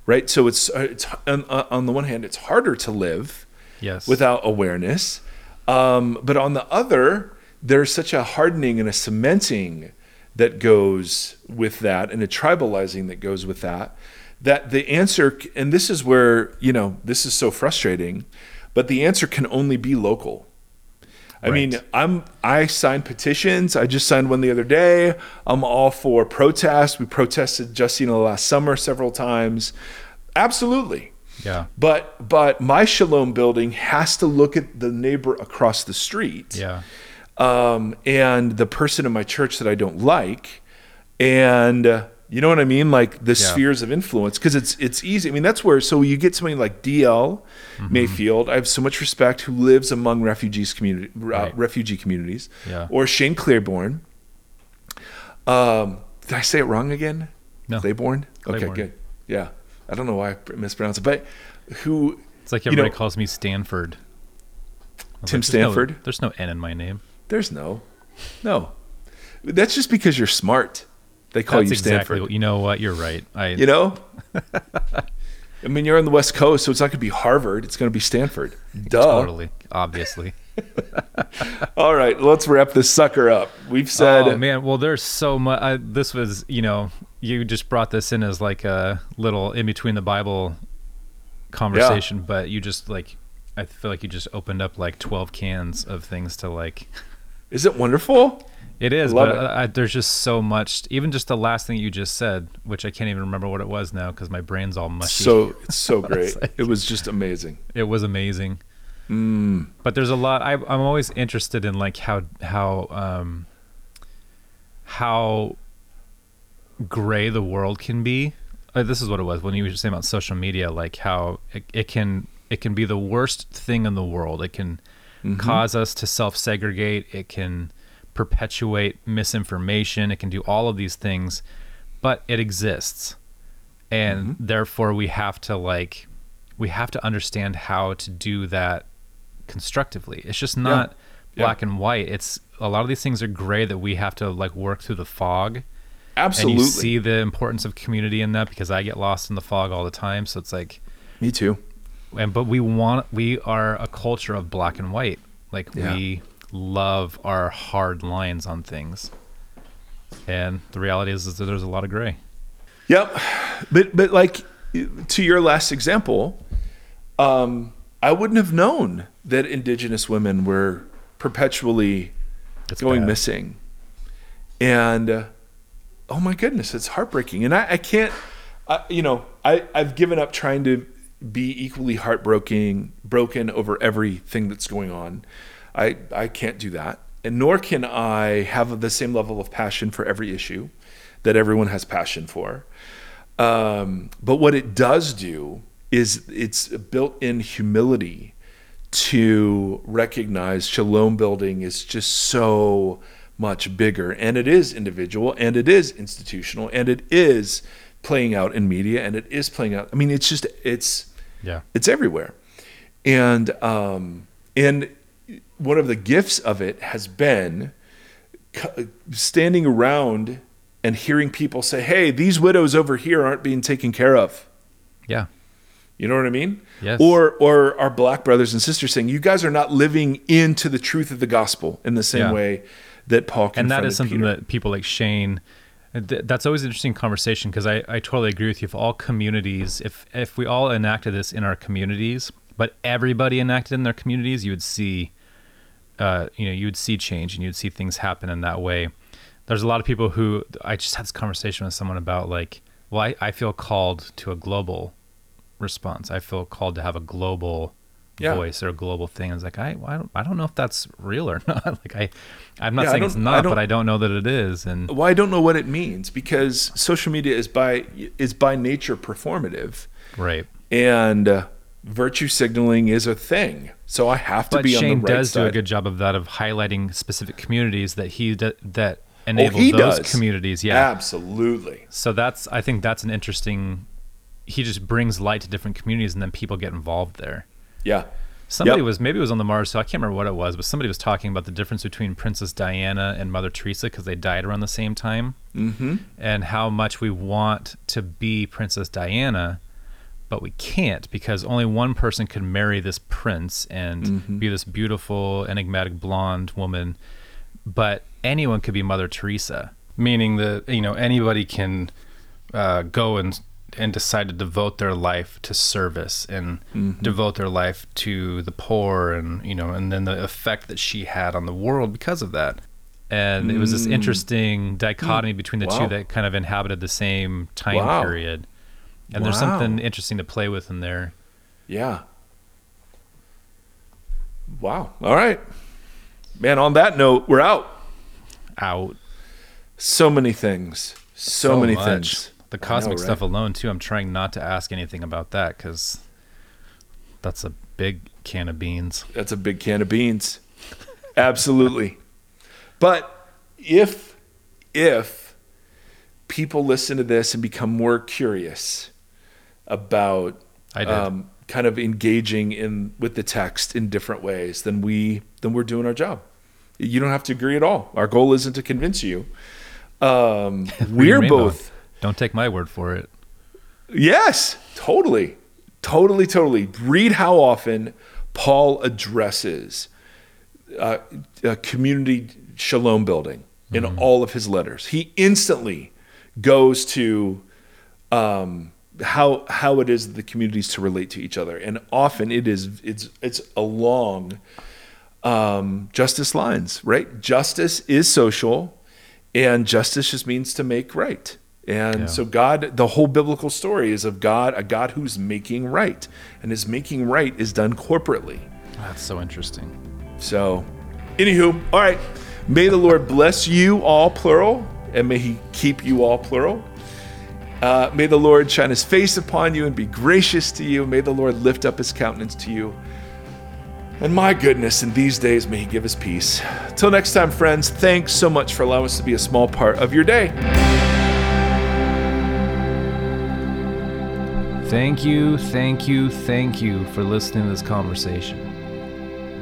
right. So it's, it's on, on the one hand, it's harder to live yes. without awareness. Um, but on the other, there's such a hardening and a cementing that goes with that, and a tribalizing that goes with that, that the answer, and this is where, you know, this is so frustrating, but the answer can only be local. I right. mean, I'm, I sign petitions. I just signed one the other day. I'm all for protest. We protested Justina last summer several times. Absolutely. Yeah. But, but my Shalom building has to look at the neighbor across the street. Yeah. Um, and the person in my church that I don't like, and uh, you know what I mean? Like the yeah. spheres of influence, because it's, it's easy. I mean, that's where, so you get somebody like D L mm-hmm. Mayfield, I have so much respect, who lives among refugees community, uh, right. refugee communities, yeah. or Shane Claiborne. Um, did I say it wrong again? No. Claiborne? Claiborne. Okay, good. Yeah. I don't know why I mispronounced it, but who. It's like everybody you know, calls me Stanford. Tim like, Stanford? There's no, there's no N in my name. There's no, no. That's just because you're smart. They call That's you Stanford. Exactly, you know what? You're right. I, you know? I mean, you're on the West Coast, so it's not going to be Harvard. It's going to be Stanford. Duh. Totally. Obviously. All right. Let's wrap this sucker up. We've said. Oh, man. Well, there's so much. I, this was, you know, you just brought this in as like a little in between the Bible conversation, yeah. but you just like, I feel like you just opened up like twelve cans of things to like. Is it wonderful? It is, Love but it. I, I, there's just so much. Even just the last thing you just said, which I can't even remember what it was now because my brain's all mushy. So it's so great. Like, it was just amazing. It was amazing. Mm. But there's a lot. I, I'm always interested in like how how um, how gray the world can be. Uh, this is what it was when you were saying about social media, like how it, it can it can be the worst thing in the world. It can. Mm-hmm. Cause us to self-segregate. It can perpetuate misinformation. It can do all of these things, but it exists. And mm-hmm. therefore we have to like, we have to understand how to do that constructively. It's just not yeah. black yeah. and white. It's a lot of these things are gray that we have to like work through the fog. Absolutely. And you see the importance of community in that, because I get lost in the fog all the time. So it's like, me too. And but we want we are a culture of black and white. Like yeah. we love our hard lines on things, and the reality is, is that there's a lot of gray. Yep, but but like to your last example, um, I wouldn't have known that Indigenous women were perpetually it's going bad. missing, and uh, oh my goodness, it's heartbreaking. And I, I can't, I, you know, I I've given up trying to be equally heartbroken broken over everything that's going on. I, I can't do that. And nor can I have the same level of passion for every issue that everyone has passion for. Um, but what it does do is it's built in humility to recognize Shalom building is just so much bigger. And it is individual, and it is institutional, and it is playing out in media, and it is playing out. I mean, it's just, it's, yeah, it's everywhere. And, um, and one of the gifts of it has been standing around and hearing people say, hey, these widows over here aren't being taken care of. Yeah. You know what I mean? Yes. Or, or our black brothers and sisters saying, you guys are not living into the truth of the gospel in the same yeah. way that Paul confronted Peter. And that is something Peter. that people like Shane, that's always an interesting conversation, because I, I totally agree with you. If all communities, if if we all enacted this in our communities, but everybody enacted in their communities, you would see, uh, you know, you would see change, and you'd see things happen in that way. There's a lot of people who, I just had this conversation with someone about like, well, I, I feel called to a global response. I feel called to have a global yeah. voice or a global thing. I was like, I, I don't, I don't know if that's real or not. Like I, I'm not yeah, saying it's not, I but I don't know that it is. And well, I don't know what it means, because social media is by, is by nature performative. Right. And uh, virtue signaling is a thing. So I have to but be Shane on the right side. But Shane does do a good job of that, of highlighting specific communities that he, d- that enable oh, he those does. communities. Yeah, absolutely. So that's, I think that's an interesting, he just brings light to different communities and then people get involved there. Yeah. Somebody yep. was, maybe it was on the Mars, so I can't remember what it was, but somebody was talking about the difference between Princess Diana and Mother Teresa, because they died around the same time, mm-hmm. and how much we want to be Princess Diana, but we can't, because only one person could marry this prince and mm-hmm. be this beautiful, enigmatic, blonde woman, but anyone could be Mother Teresa, meaning that, you know, anybody can uh, go and and decide to devote their life to service and mm-hmm. devote their life to the poor, and, you know, and then the effect that she had on the world because of that. And mm. it was this interesting dichotomy mm. between the wow. two that kind of inhabited the same time wow. period. And wow. there's something interesting to play with in there. Yeah. Wow. All right, man, on that note, we're out. Out. So many things, so, so many much. things. The cosmic know, right? stuff alone, too. I'm trying not to ask anything about that, because that's a big can of beans. That's a big can of beans. Absolutely. But if if people listen to this and become more curious about um, kind of engaging in with the text in different ways, then we then we're doing our job. You don't have to agree at all. Our goal isn't to convince you. Um, we're both. Don't take my word for it. Yes, totally. Totally, totally. Read how often Paul addresses uh, uh, community shalom building in mm-hmm. all of his letters. He instantly goes to um, how how it is that the communities to relate to each other. And often it is it's it's along um, justice lines, right? Justice is social, and justice just means to make right. And yeah. so God, the whole biblical story is of God, a God who's making right. And his making right is done corporately. That's so interesting. So, anywho, all right. May the Lord bless you all, plural, and may he keep you all, plural. Uh, may the Lord shine his face upon you and be gracious to you. May the Lord lift up his countenance to you. And my goodness, in these days, may he give us peace. Till next time, friends, thanks so much for allowing us to be a small part of your day. Thank you, thank you, thank you for listening to this conversation.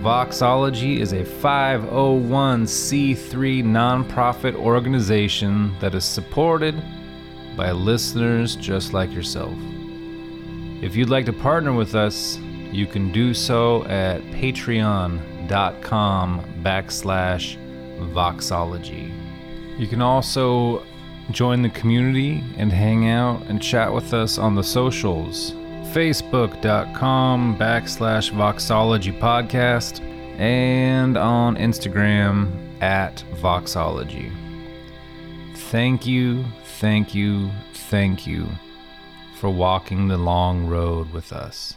Voxology is a five oh one c three nonprofit organization that is supported by listeners just like yourself. If you'd like to partner with us, you can do so at patreon.com backslash voxology. You can also join the community and hang out and chat with us on the socials. Facebook.com backslash Voxology Podcast, and on Instagram at Voxology. Thank you, thank you, thank you for walking the long road with us.